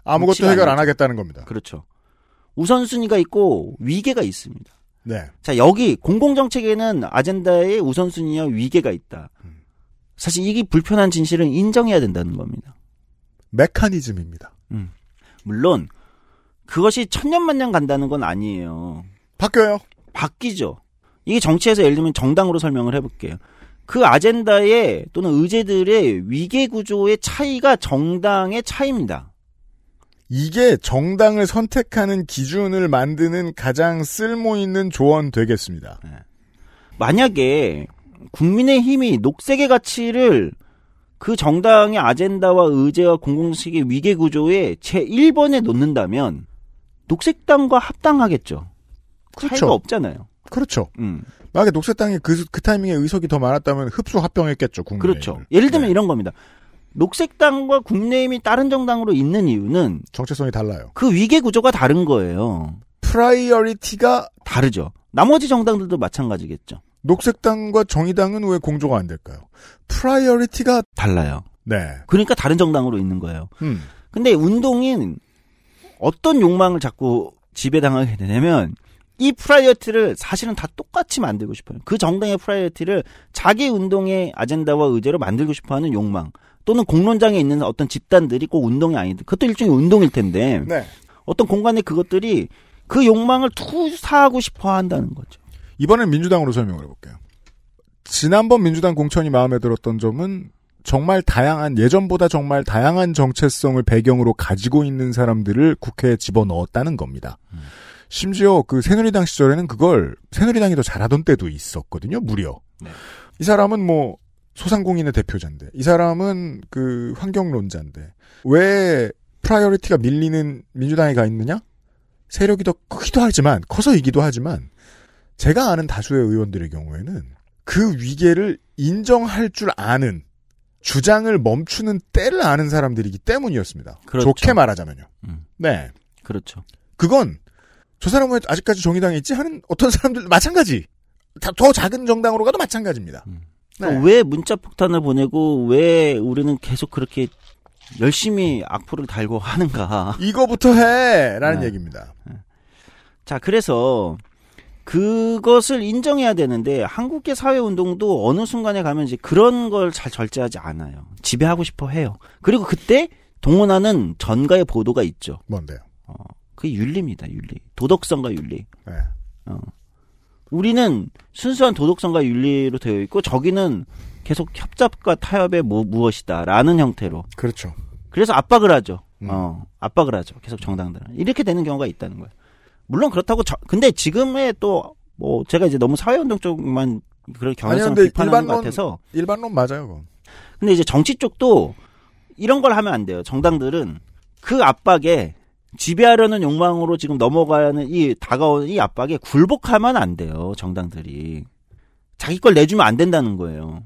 아무것도 해결 안 하겠다는 겁니다. 그렇죠. 우선순위가 있고 위계가 있습니다. 네. 자, 여기 공공정책에는 아젠다의 우선순위와 위계가 있다. 사실 이게 불편한 진실은 인정해야 된다는 겁니다. 메커니즘입니다. 물론 그것이 천년만년 간다는 건 아니에요. 바뀌어요. 바뀌죠. 이게 정치에서 예를 들면 정당으로 설명을 해볼게요. 그 아젠다의 또는 의제들의 위계 구조의 차이가 정당의 차이입니다. 이게 정당을 선택하는 기준을 만드는 가장 쓸모있는 조언 되겠습니다. 네. 만약에 국민의힘이 녹색의 가치를 그 정당의 아젠다와 의제와 공공식의 위계 구조의 제1번에 놓는다면 녹색당과 합당하겠죠. 그렇죠. 차이가 없잖아요. 그렇죠. 만약에 녹색당이 그 타이밍에 의석이 더 많았다면 흡수 합병했겠죠. 국민의힘을. 그렇죠. 예를 들면 네. 이런 겁니다. 녹색당과 국민의힘이 다른 정당으로 있는 이유는 정체성이 달라요. 그 위계 구조가 다른 거예요. 프라이어리티가 다르죠. 나머지 정당들도 마찬가지겠죠. 녹색당과 정의당은 왜 공조가 안 될까요? 프라이어리티가 달라요. 네. 그러니까 다른 정당으로 있는 거예요. 근데 운동인 어떤 욕망을 자꾸 지배당하게 되냐면 이 프라이어티를 사실은 다 똑같이 만들고 싶어요. 그 정당의 프라이어티를 자기 운동의 아젠다와 의제로 만들고 싶어하는 욕망 또는 공론장에 있는 어떤 집단들이 꼭 운동이 아닌데 그것도 일종의 운동일 텐데 네. 어떤 공간에 그것들이 그 욕망을 투사하고 싶어한다는 거죠. 이번엔 민주당으로 설명을 해볼게요. 지난번 민주당 공천이 마음에 들었던 점은 정말 다양한 예전보다 정말 다양한 정체성을 배경으로 가지고 있는 사람들을 국회에 집어넣었다는 겁니다. 심지어 그 새누리당 시절에는 그걸 새누리당이 더 잘하던 때도 있었거든요. 무려. 네. 이 사람은 뭐 소상공인의 대표자인데 이 사람은 그 환경론자인데 왜 프라이어리티가 밀리는 민주당에 가 있느냐? 세력이 더 크기도 하지만 커서이기도 하지만 제가 아는 다수의 의원들의 경우에는 그 위계를 인정할 줄 아는 주장을 멈추는 때를 아는 사람들이기 때문이었습니다. 그렇죠. 좋게 말하자면요. 네. 그렇죠. 그건 저 사람은 아직까지 정의당에 있지? 하는 어떤 사람들도 마찬가지. 더 작은 정당으로 가도 마찬가지입니다. 네. 왜 문자 폭탄을 보내고 왜 우리는 계속 그렇게 열심히 악플을 달고 하는가. 이거부터 해! 라는 네. 얘기입니다. 자, 그래서 그것을 인정해야 되는데 한국의 사회운동도 어느 순간에 가면 이제 그런 걸 잘 절제하지 않아요. 지배하고 싶어 해요. 그리고 그때 동원하는 전가의 보도가 있죠. 뭔데요? 그게 윤리입니다. 윤리. 도덕성과 윤리. 네. 우리는 순수한 도덕성과 윤리로 되어 있고 저기는 계속 협잡과 타협의 무엇이다라는 형태로. 그렇죠. 그래서 압박을 하죠. 압박을 하죠. 계속 정당들은. 이렇게 되는 경우가 있다는 거예요. 물론 그렇다고 근데 지금의 또 뭐 제가 이제 너무 사회운동 쪽만 그런 경향성을 비판하는 것 같아서 일반론 맞아요. 그건. 근데 이제 정치 쪽도 이런 걸 하면 안 돼요. 정당들은 그 압박에 지배하려는 욕망으로 지금 넘어가는 이 다가오는 이 압박에 굴복하면 안 돼요. 정당들이 자기 걸 내주면 안 된다는 거예요.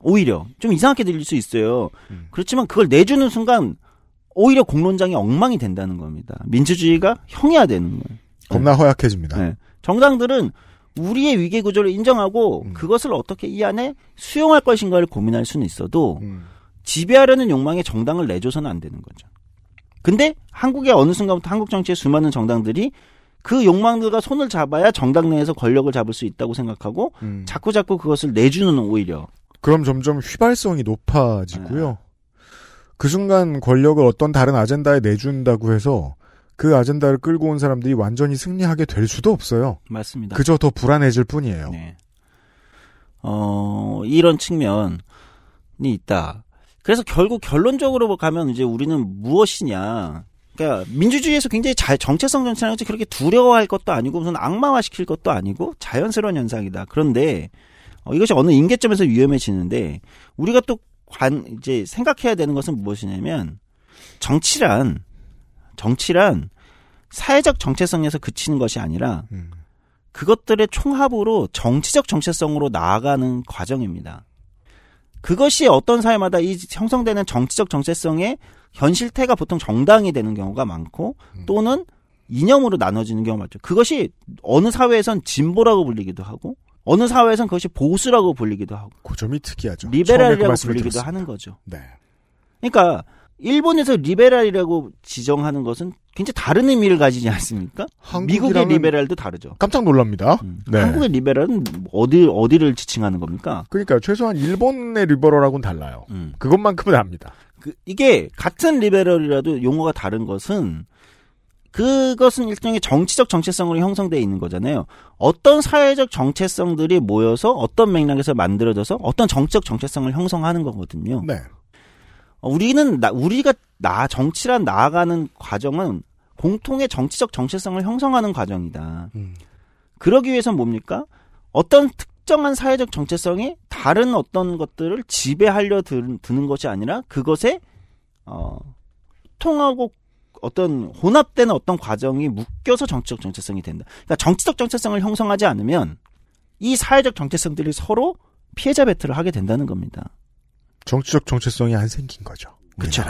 오히려 좀 이상하게 들릴 수 있어요. 그렇지만 그걸 내주는 순간 오히려 공론장이 엉망이 된다는 겁니다. 민주주의가 형해야 되는 거예요. 겁나 허약해집니다. 네. 정당들은 우리의 위계 구조를 인정하고 그것을 어떻게 이 안에 수용할 것인가를 고민할 수는 있어도 지배하려는 욕망에 정당을 내줘서는 안 되는 거죠. 근데 한국의 어느 순간부터 한국 정치의 수많은 정당들이 그 욕망들과 손을 잡아야 정당 내에서 권력을 잡을 수 있다고 생각하고 자꾸자꾸 그것을 내주는 오히려. 그럼 점점 휘발성이 높아지고요. 그 순간 권력을 어떤 다른 아젠다에 내준다고 해서 그 아젠다를 끌고 온 사람들이 완전히 승리하게 될 수도 없어요. 맞습니다. 그저 더 불안해질 뿐이에요. 네. 이런 측면이 있다. 그래서 결국 결론적으로 가면 이제 우리는 무엇이냐. 그러니까 민주주의에서 굉장히 정체성 정치라는 것이 그렇게 두려워할 것도 아니고 무슨 악마화시킬 것도 아니고 자연스러운 현상이다. 그런데 이것이 어느 임계점에서 위험해지는데 우리가 또 이제 생각해야 되는 것은 무엇이냐면, 정치란 사회적 정체성에서 그치는 것이 아니라, 그것들의 총합으로 정치적 정체성으로 나아가는 과정입니다. 그것이 어떤 사회마다 이 형성되는 정치적 정체성의 현실태가 보통 정당이 되는 경우가 많고, 또는 이념으로 나눠지는 경우가 많죠. 그것이 어느 사회에선 진보라고 불리기도 하고, 어느 사회에선 그것이 보수라고 불리기도 하고. 그 점이 특이하죠. 리베랄이라고 불리기도 들었습니다. 하는 거죠. 네. 그러니까 일본에서 리베랄이라고 지정하는 것은 굉장히 다른 의미를 가지지 않습니까? 미국의 리베랄도 다르죠. 깜짝 놀랍니다. 네. 한국의 리베랄은 어디를 지칭하는 겁니까? 그러니까 최소한 일본의 리버럴하고는 달라요. 그것만큼은 압니다. 이게 같은 리베럴이라도 용어가 다른 것은, 그것은 일종의 정치적 정체성으로 형성되어 있는 거잖아요. 어떤 사회적 정체성들이 모여서 어떤 맥락에서 만들어져서 어떤 정치적 정체성을 형성하는 거거든요. 네. 우리가 정치란 나아가는 과정은 공통의 정치적 정체성을 형성하는 과정이다. 그러기 위해서는 뭡니까? 어떤 특정한 사회적 정체성이 다른 어떤 것들을 지배하려 드는 것이 아니라 그것에 통하고 어떤 혼합되는 어떤 과정이 묶여서 정치적 정체성이 된다. 그러니까 정치적 정체성을 형성하지 않으면 이 사회적 정체성들이 서로 피해자 배틀을 하게 된다는 겁니다. 정치적 정체성이 안 생긴 거죠. 그렇죠.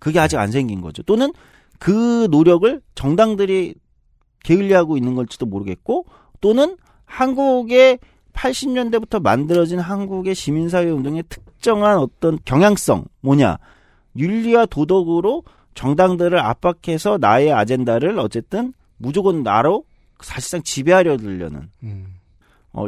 그게 아직 안 생긴 거죠. 또는 그 노력을 정당들이 게을리하고 있는 걸지도 모르겠고, 또는 한국의 80년대부터 만들어진 한국의 시민사회 운동의 특정한 어떤 경향성, 윤리와 도덕으로 정당들을 압박해서 나의 아젠다를 어쨌든 무조건 나로 사실상 지배하려 들려는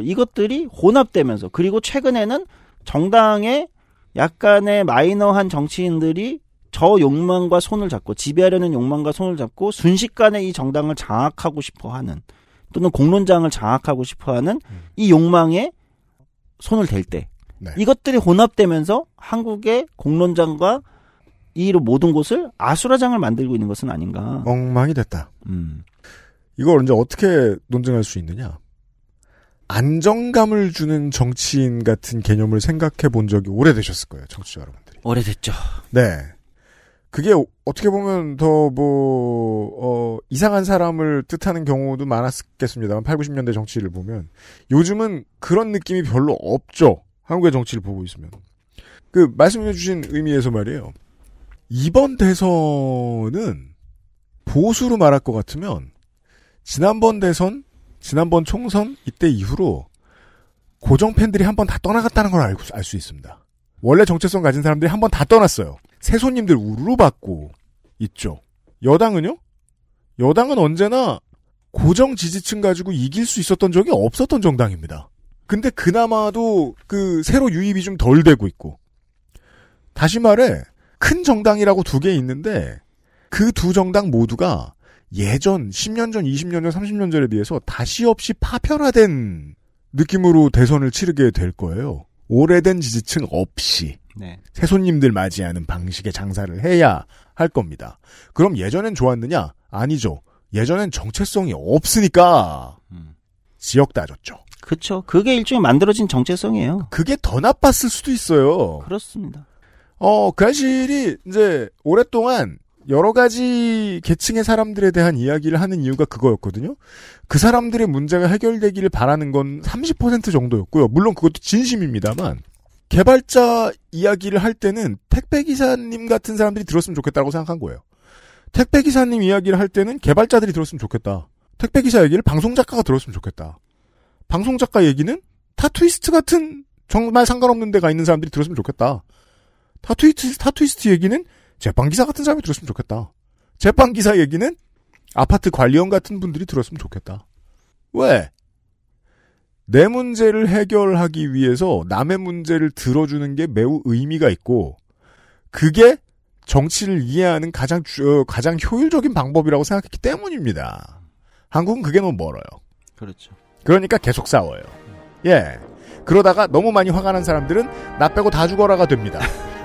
이것들이 혼합되면서, 그리고 최근에는 정당의 약간의 마이너한 정치인들이 저 욕망과 손을 잡고, 지배하려는 욕망과 손을 잡고 순식간에 이 정당을 장악하고 싶어하는, 또는 공론장을 장악하고 싶어하는 이 욕망에 손을 댈 때, 네. 이것들이 혼합되면서 한국의 공론장과 이 모든 곳을 아수라장을 만들고 있는 것은 아닌가. 엉망이 됐다. 이걸 이제 어떻게 논증할 수 있느냐. 안정감을 주는 정치인 같은 개념을 생각해 본 적이 오래되셨을 거예요, 정치자 여러분들이. 오래됐죠. 네. 그게 어떻게 보면 더 이상한 사람을 뜻하는 경우도 많았겠습니다만, 80, 90년대 정치를 보면. 요즘은 그런 느낌이 별로 없죠, 한국의 정치를 보고 있으면. 그, 말씀해 주신 의미에서 말이에요. 이번 대선은 보수로 말할 것 같으면, 지난번 대선, 지난번 총선 이때 이후로 고정 팬들이 한 번 다 떠나갔다는 걸 알 수 있습니다. 원래 정체성 가진 사람들이 한 번 다 떠났어요. 새 손님들 우르르 받고 있죠. 여당은요? 여당은 언제나 고정 지지층 가지고 이길 수 있었던 적이 없었던 정당입니다. 근데 그나마도 그 새로 유입이 좀 덜 되고 있고, 다시 말해 큰 정당이라고 두 개 있는데 그 두 정당 모두가 예전 10년 전, 20년 전, 30년 전에 비해서 다시 없이 파편화된 느낌으로 대선을 치르게 될 거예요. 오래된 지지층 없이, 네. 새 손님들 맞이하는 방식의 장사를 해야 할 겁니다. 그럼 예전엔 좋았느냐? 아니죠. 예전엔 정체성이 없으니까 지역 다졌죠. 그렇죠. 그게 일종의 만들어진 정체성이에요. 그게 더 나빴을 수도 있어요. 그렇습니다. 그 사실이 이제 오랫동안 여러 가지 계층의 사람들에 대한 이야기를 하는 이유가 그거였거든요. 그 사람들의 문제가 해결되기를 바라는 건 30% 정도였고요. 물론 그것도 진심입니다만, 개발자 이야기를 할 때는 택배기사님 같은 사람들이 들었으면 좋겠다고 생각한 거예요. 택배기사님 이야기를 할 때는 개발자들이 들었으면 좋겠다. 택배기사 얘기를 방송작가가 들었으면 좋겠다. 방송작가 얘기는 타투이스트 같은 정말 상관없는 데가 있는 사람들이 들었으면 좋겠다. 타투이스트 얘기는 제빵기사 같은 사람이 들었으면 좋겠다. 제빵기사 얘기는 아파트 관리원 같은 분들이 들었으면 좋겠다. 왜? 내 문제를 해결하기 위해서 남의 문제를 들어주는 게 매우 의미가 있고, 그게 정치를 이해하는 가장 효율적인 방법이라고 생각했기 때문입니다. 한국은 그게 너무 멀어요. 그렇죠. 그러니까 계속 싸워요. 예. 그러다가 너무 많이 화가 난 사람들은 나 빼고 다 죽어라가 됩니다.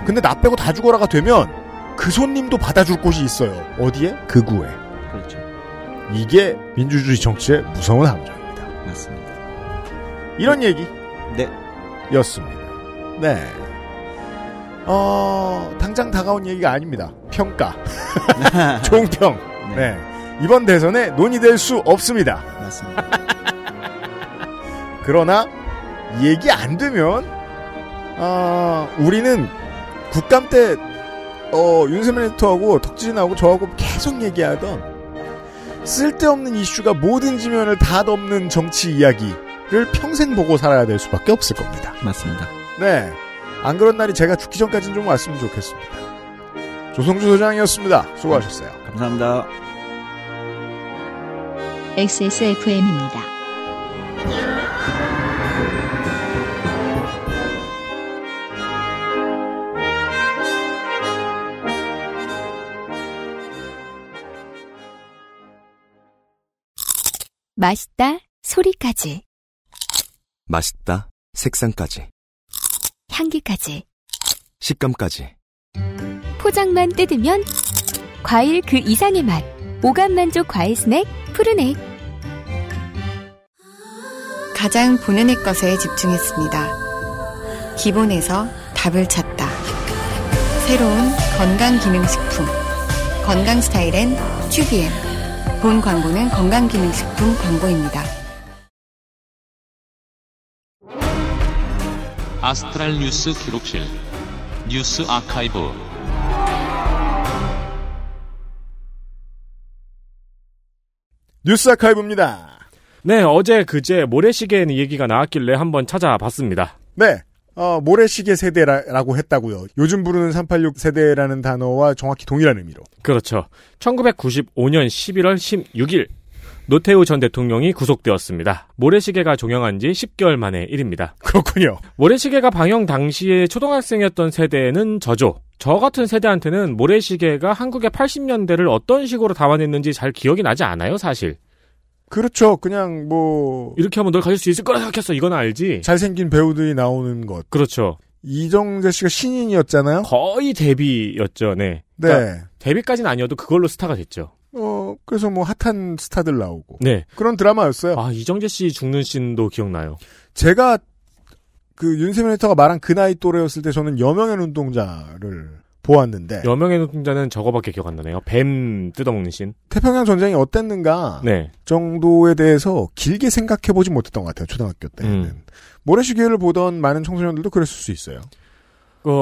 근데 나 빼고 다 죽어라가 되면 그 손님도 받아줄 곳이 있어요. 어디에? 그 구에. 그렇죠. 이게 민주주의 정치의 무서운 함정입니다. 맞습니다. 이런 얘기. 네. 였습니다. 네. 당장 다가온 얘기가 아닙니다. 평가. 종평. 네. 네. 이번 대선에 논의될 수 없습니다. 맞습니다. 그러나 얘기 안 되면 우리는 국감 때 윤석열 에디터하고 덕진하고 저하고 계속 얘기하던 쓸데없는 이슈가 모든 지면을 다 덮는 정치 이야기를 평생 보고 살아야 될 수밖에 없을 겁니다. 맞습니다. 네. 안 그런 날이 제가 죽기 전까지는 좀 왔으면 좋겠습니다. 조성주 소장이었습니다. 수고하셨어요. 감사합니다. XSFM입니다. 맛있다, 소리까지. 맛있다, 색상까지. 향기까지. 식감까지. 포장만 뜯으면 과일 그 이상의 맛. 오감만족 과일 스낵 푸르넥. 가장 본연의 것에 집중했습니다. 기본에서 답을 찾다. 새로운 건강기능식품. 건강스타일엔 큐비엠. 본 광고는 건강기능식품 광고입니다. 아스트랄 뉴스 기록실 뉴스 아카이브. 뉴스 아카이브입니다. 네, 어제 그제 모래시계 얘기가 나왔길래 한번 찾아봤습니다. 네, 모래시계 세대라고 했다고요. 요즘 부르는 386 세대라는 단어와 정확히 동일한 의미로. 그렇죠. 1995년 11월 16일 노태우 전 대통령이 구속되었습니다. 모래시계가 종영한 지 10개월 만의 일입니다. 그렇군요. 모래시계가 방영 당시에 초등학생이었던 세대는 저죠. 저 같은 세대한테는 모래시계가 한국의 80년대를 어떤 식으로 담아냈는지 잘 기억이 나지 않아요, 사실. 그렇죠. 그냥 뭐 이렇게 하면 널 가질 수 있을 거라 생각했어. 이건 알지. 잘생긴 배우들이 나오는 것. 그렇죠. 이정재 씨가 신인이었잖아요. 거의 데뷔였죠. 네. 네. 그러니까 데뷔까지는 아니어도 그걸로 스타가 됐죠. 그래서 뭐 핫한 스타들 나오고. 네. 그런 드라마였어요. 아, 이정재 씨 죽는 씬도 기억나요. 제가 그 윤세민 에디터가 말한 그 나이 또래였을 때 저는 여명의 눈동자를 보았는데. 여명의 눈동자는 저거밖에 기억 안 나네요. 뱀 뜯어먹는 씬. 태평양 전쟁이 어땠는가. 네. 정도에 대해서 길게 생각해보지 못했던 것 같아요. 초등학교 때는. 모래시계를 보던 많은 청소년들도 그랬을 수 있어요.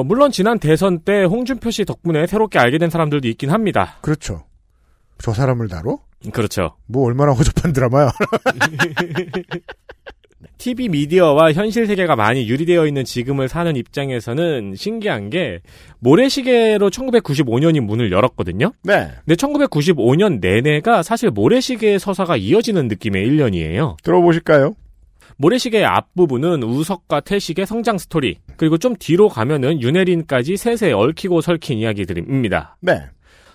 물론 지난 대선 때 홍준표 씨 덕분에 새롭게 알게 된 사람들도 있긴 합니다. 그렇죠. 저 사람을 다뤄? 그렇죠. 뭐 얼마나 허접한 드라마야. TV 미디어와 현실 세계가 많이 유리되어 있는 지금을 사는 입장에서는 신기한 게 모래시계로 1995년이 문을 열었거든요. 네. 근데 1995년 내내가 사실 모래시계의 서사가 이어지는 느낌의 1년이에요. 들어보실까요? 모래시계의 앞부분은 우석과 태식의 성장 스토리, 그리고 좀 뒤로 가면은 윤혜린까지 셋에 얽히고 설킨 이야기들입니다. 네.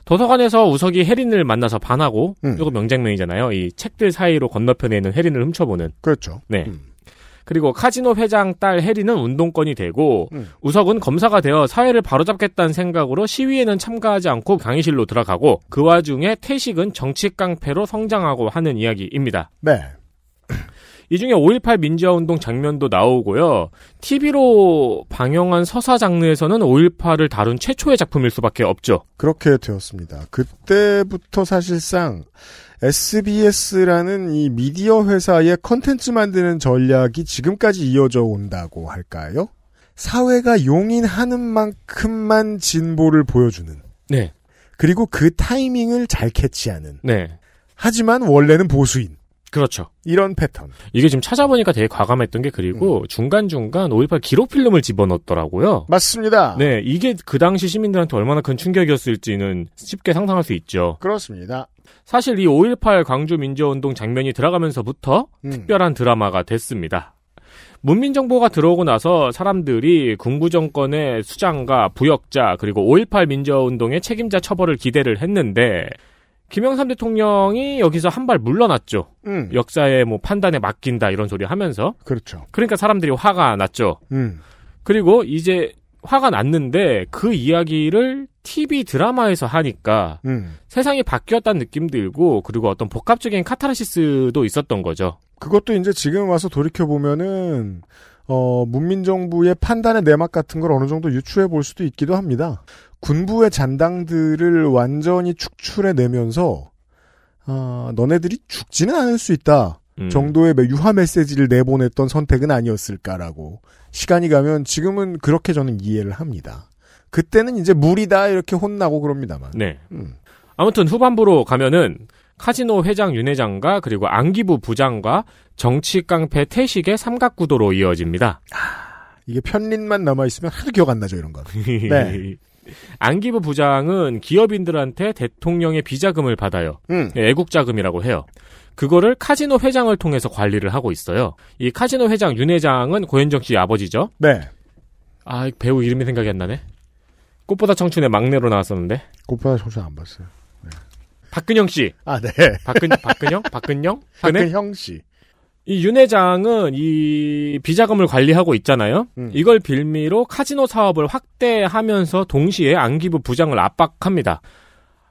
도서관에서 우석이 혜린을 만나서 반하고, 이거 명장면이잖아요. 이 책들 사이로 건너편에 있는 혜린을 훔쳐보는. 그렇죠. 네. 그리고 카지노 회장 딸 혜린은 운동권이 되고, 우석은 검사가 되어 사회를 바로잡겠다는 생각으로 시위에는 참가하지 않고 강의실로 들어가고, 그 와중에 태식은 정치 깡패로 성장하고 하는 이야기입니다. 네. 이 중에 5.18 민주화운동 장면도 나오고요. TV로 방영한 서사 장르에서는 5.18을 다룬 최초의 작품일 수밖에 없죠. 그렇게 되었습니다. 그때부터 사실상 SBS라는 이 미디어 회사의 컨텐츠 만드는 전략이 지금까지 이어져 온다고 할까요? 사회가 용인하는 만큼만 진보를 보여주는. 네. 그리고 그 타이밍을 잘 캐치하는. 네. 하지만 원래는 보수인. 그렇죠. 이런 패턴. 이게 지금 찾아보니까 되게 과감했던 게, 그리고 중간중간 5.18 기록 필름을 집어넣었더라고요. 맞습니다. 네, 이게 그 당시 시민들한테 얼마나 큰 충격이었을지는 쉽게 상상할 수 있죠. 그렇습니다. 사실 이 5.18 광주민주화운동 장면이 들어가면서부터 특별한 드라마가 됐습니다. 문민정보가 들어오고 나서 사람들이 군구정권의 수장과 부역자, 그리고 5.18 민주화운동의 책임자 처벌을 기대를 했는데 김영삼 대통령이 여기서 한 발 물러났죠. 역사의 뭐 판단에 맡긴다 이런 소리 하면서. 그렇죠. 그러니까 사람들이 화가 났죠. 그리고 이제 화가 났는데 그 이야기를 TV 드라마에서 하니까 세상이 바뀌었다는 느낌 들고, 그리고 어떤 복합적인 카타르시스도 있었던 거죠. 그것도 이제 지금 와서 돌이켜보면은 문민정부의 판단의 내막 같은 걸 어느 정도 유추해 볼 수도 있기도 합니다. 군부의 잔당들을 완전히 축출해내면서 너네들이 죽지는 않을 수 있다 정도의 유화 메시지를 내보냈던 선택은 아니었을까라고 시간이 가면 지금은 그렇게 저는 이해를 합니다. 그때는 이제 무리다 이렇게 혼나고 그럽니다만. 네. 아무튼 후반부로 가면은 카지노 회장 윤 회장과 그리고 안기부 부장과 정치 깡패 태식의 삼각구도로 이어집니다. 이게 편린만 남아있으면 하도 기억 안 나죠, 이런 건. 네. 안기부 부장은 기업인들한테 대통령의 비자금을 받아요. 애국자금이라고 해요. 그거를 카지노 회장을 통해서 관리를 하고 있어요. 이 카지노 회장 윤 회장은 고현정 씨 아버지죠? 네. 아, 배우 이름이 생각이 안 나네. 꽃보다 청춘의 막내로 나왔었는데. 꽃보다 청춘 안 봤어요. 네. 박근영 씨. 아, 네. 박근영 씨. 이 윤 회장은 이 비자금을 관리하고 있잖아요. 이걸 빌미로 카지노 사업을 확대하면서 동시에 안기부 부장을 압박합니다.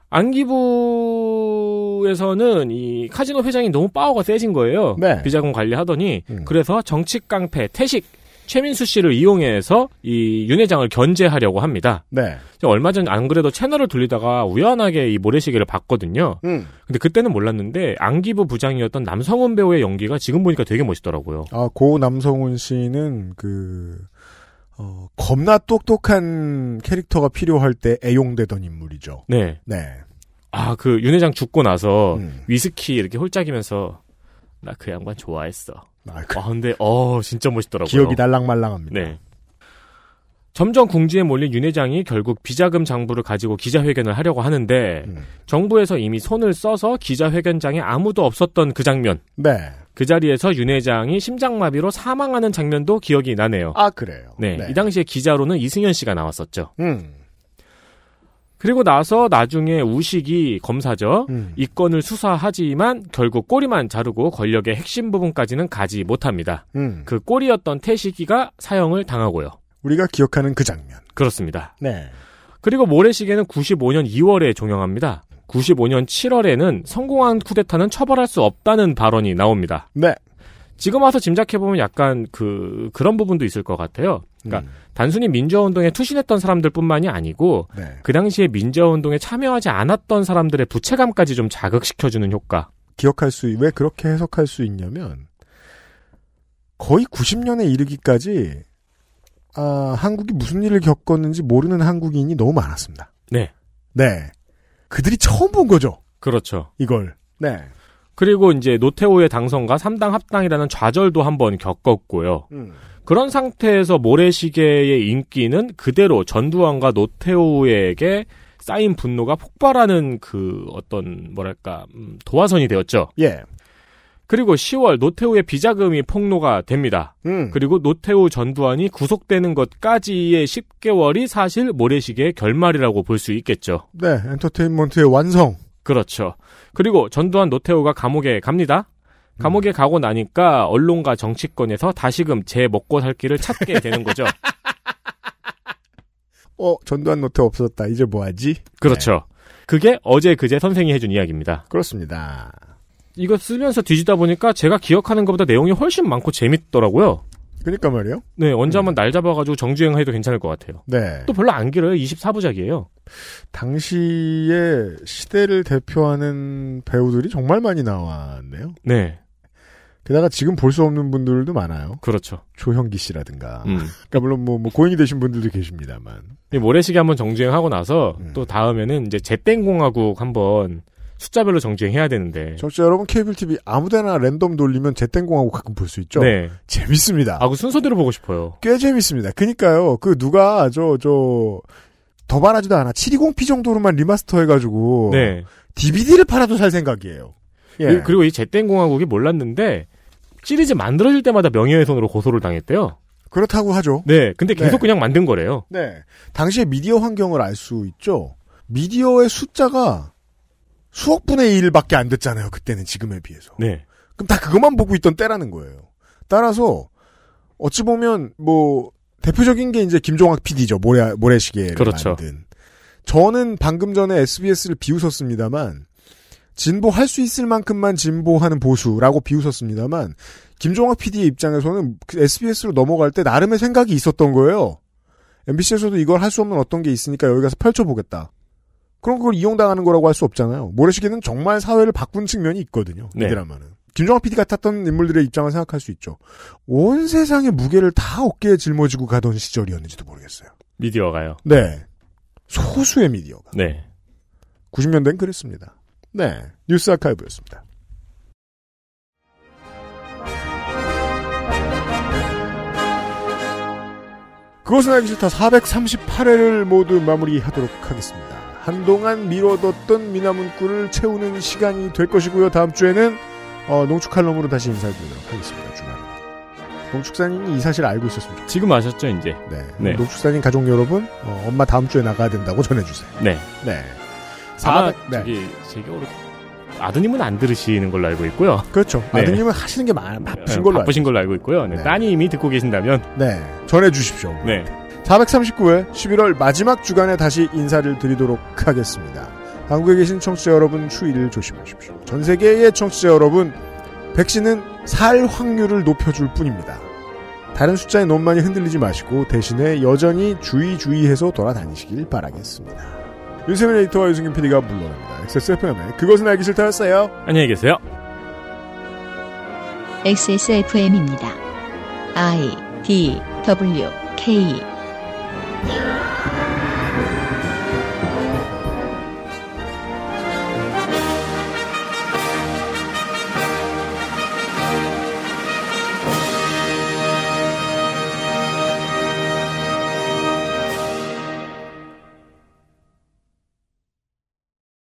안기부에서는 이 카지노 회장이 너무 파워가 세진 거예요. 네. 비자금 관리하더니 그래서 정치 깡패 태식 최민수 씨를 이용해서 이 윤 회장을 견제하려고 합니다. 네. 얼마 전 안 그래도 채널을 돌리다가 우연하게 이 모래시계를 봤거든요. 근데 그때는 몰랐는데 안기부 부장이었던 남성훈 배우의 연기가 지금 보니까 되게 멋있더라고요. 아, 고 남성훈 씨는 겁나 똑똑한 캐릭터가 필요할 때 애용되던 인물이죠. 네. 네. 아, 그 윤 회장 죽고 나서 위스키 이렇게 홀짝이면서 나 그 양반 좋아했어. 아, 근데 진짜 멋있더라고요. 기억이 날랑말랑합니다. 네. 점점 궁지에 몰린 윤 회장이 결국 비자금 장부를 가지고 기자회견을 하려고 하는데 정부에서 이미 손을 써서 기자회견장에 아무도 없었던 그 장면. 네. 그 자리에서 윤 회장이 심장마비로 사망하는 장면도 기억이 나네요. 아, 그래요? 네. 네. 이 당시에 기자로는 이승현 씨가 나왔었죠. 그리고 나서 나중에 우식이 검사죠. 이 건을 수사하지만 결국 꼬리만 자르고 권력의 핵심 부분까지는 가지 못합니다. 그 꼬리였던 태식이가 사형을 당하고요. 우리가 기억하는 그 장면. 그렇습니다. 네. 그리고 모래시계는 95년 2월에 종영합니다. 95년 7월에는 성공한 쿠데타는 처벌할 수 없다는 발언이 나옵니다. 네. 지금 와서 짐작해보면 약간 그런 부분도 있을 것 같아요. 그러니까 단순히 민주화운동에 투신했던 사람들뿐만이 아니고 네. 그 당시에 민주화운동에 참여하지 않았던 사람들의 부채감까지 좀 자극시켜주는 효과. 왜 그렇게 해석할 수 있냐면 거의 90년에 이르기까지 한국이 무슨 일을 겪었는지 모르는 한국인이 너무 많았습니다. 네. 네. 그들이 처음 본 거죠. 그렇죠. 이걸. 네. 그리고 이제 노태우의 당선과 3당 합당이라는 좌절도 한번 겪었고요. 그런 상태에서 모래시계의 인기는 그대로 전두환과 노태우에게 쌓인 분노가 폭발하는 그 어떤 도화선이 되었죠. 예. 그리고 10월 노태우의 비자금이 폭로가 됩니다. 그리고 노태우 전두환이 구속되는 것까지의 10개월이 사실 모래시계의 결말이라고 볼 수 있겠죠. 네, 엔터테인먼트의 완성. 그렇죠. 그리고 전두환 노태우가 감옥에 갑니다. 감옥에 가고 나니까 언론과 정치권에서 다시금 제 먹고 살 길을 찾게 되는 거죠. 전두환 노태우 없어졌다. 이제 뭐하지? 그렇죠. 네. 그게 어제 그제 선생이 해준 이야기입니다. 그렇습니다. 이거 쓰면서 뒤지다 보니까 제가 기억하는 것보다 내용이 훨씬 많고 재밌더라고요. 그러니까 말이에요. 네, 언제 한번 날 잡아가지고 정주행해도 괜찮을 것 같아요. 네. 또 별로 안 길어요. 24부작이에요. 당시의 시대를 대표하는 배우들이 정말 많이 나왔네요. 네. 게다가 지금 볼 수 없는 분들도 많아요. 그렇죠. 조형기 씨라든가. 그러니까 물론 뭐 고인이 되신 분들도 계십니다만. 모래시계 한번 정주행하고 나서 또 다음에는 이제 재땡공화국 한번 숫자별로 정주행해야 되는데. 청취자 여러분, 케이블 TV 아무데나 랜덤 돌리면 재땡공하고 가끔 볼 수 있죠? 네. 재밌습니다. 그 순서대로 보고 싶어요. 꽤 재밌습니다. 그니까요. 누가, 더 바라지도 않아. 720p 정도로만 리마스터 해가지고. 네. DVD를 팔아도 살 생각이에요. 예. 그리고 이 재땡공화국이 몰랐는데, 시리즈 만들어질 때마다 명예훼손으로 고소를 당했대요. 그렇다고 하죠. 네. 근데 계속 그냥 만든 거래요. 네. 당시에 미디어 환경을 알 수 있죠? 미디어의 숫자가 수억 분의 1밖에 안 됐잖아요. 그때는 지금에 비해서. 네. 그럼 다 그것만 보고 있던 때라는 거예요. 따라서 어찌 보면 대표적인 게 이제 김종학 PD죠. 모래시계를 그렇죠. 만든. 저는 방금 전에 SBS를 비웃었습니다만 진보할 수 있을 만큼만 진보하는 보수라고 비웃었습니다만 김종학 PD의 입장에서는 SBS로 넘어갈 때 나름의 생각이 있었던 거예요. MBC에서도 이걸 할 수 없는 어떤 게 있으니까 여기 가서 펼쳐보겠다. 그럼 그걸 이용당하는 거라고 할 수 없잖아요. 모래시계는 정말 사회를 바꾼 측면이 있거든요. 네. 이 드라마는. 김종학 PD 같았던 인물들의 입장을 생각할 수 있죠. 온 세상의 무게를 다 어깨에 짊어지고 가던 시절이었는지도 모르겠어요. 미디어가요. 네. 소수의 미디어가. 네. 90년대는 그랬습니다. 네. 뉴스 아카이브였습니다. 그것은 알기 싫다 438회를 모두 마무리하도록 하겠습니다. 한동안 미뤄뒀던 미나문구를 채우는 시간이 될 것이고요. 다음 주에는 농축 칼럼으로 다시 인사드리도록 하겠습니다. 주말에. 농축사님이 이 사실 알고 있었으면 좋겠어요. 지금 아셨죠, 이제? 네. 네. 농축사님 가족 여러분, 엄마 다음 주에 나가야 된다고 전해주세요. 네. 네. 아드님은 안 들으시는 걸로 알고 있고요. 그렇죠. 네. 아드님은 하시는 게 바쁘신 걸로 알고 있고요. 네. 따님이 듣고 계신다면. 네. 전해주십시오. 네. 439회 11월 마지막 주간에 다시 인사를 드리도록 하겠습니다. 한국에 계신 청취자 여러분 추위를 조심하십시오. 전 세계의 청취자 여러분, 백신은 살 확률을 높여줄 뿐입니다. 다른 숫자에 너무 많이 흔들리지 마시고 대신에 여전히 주의해서 돌아다니시길 바라겠습니다. 윤세민 에디터와 유승균 PD가 물러납니다. XSFM의 그것은 알기 싫다였어요. 안녕히 계세요. XSFM입니다. I, D, W, K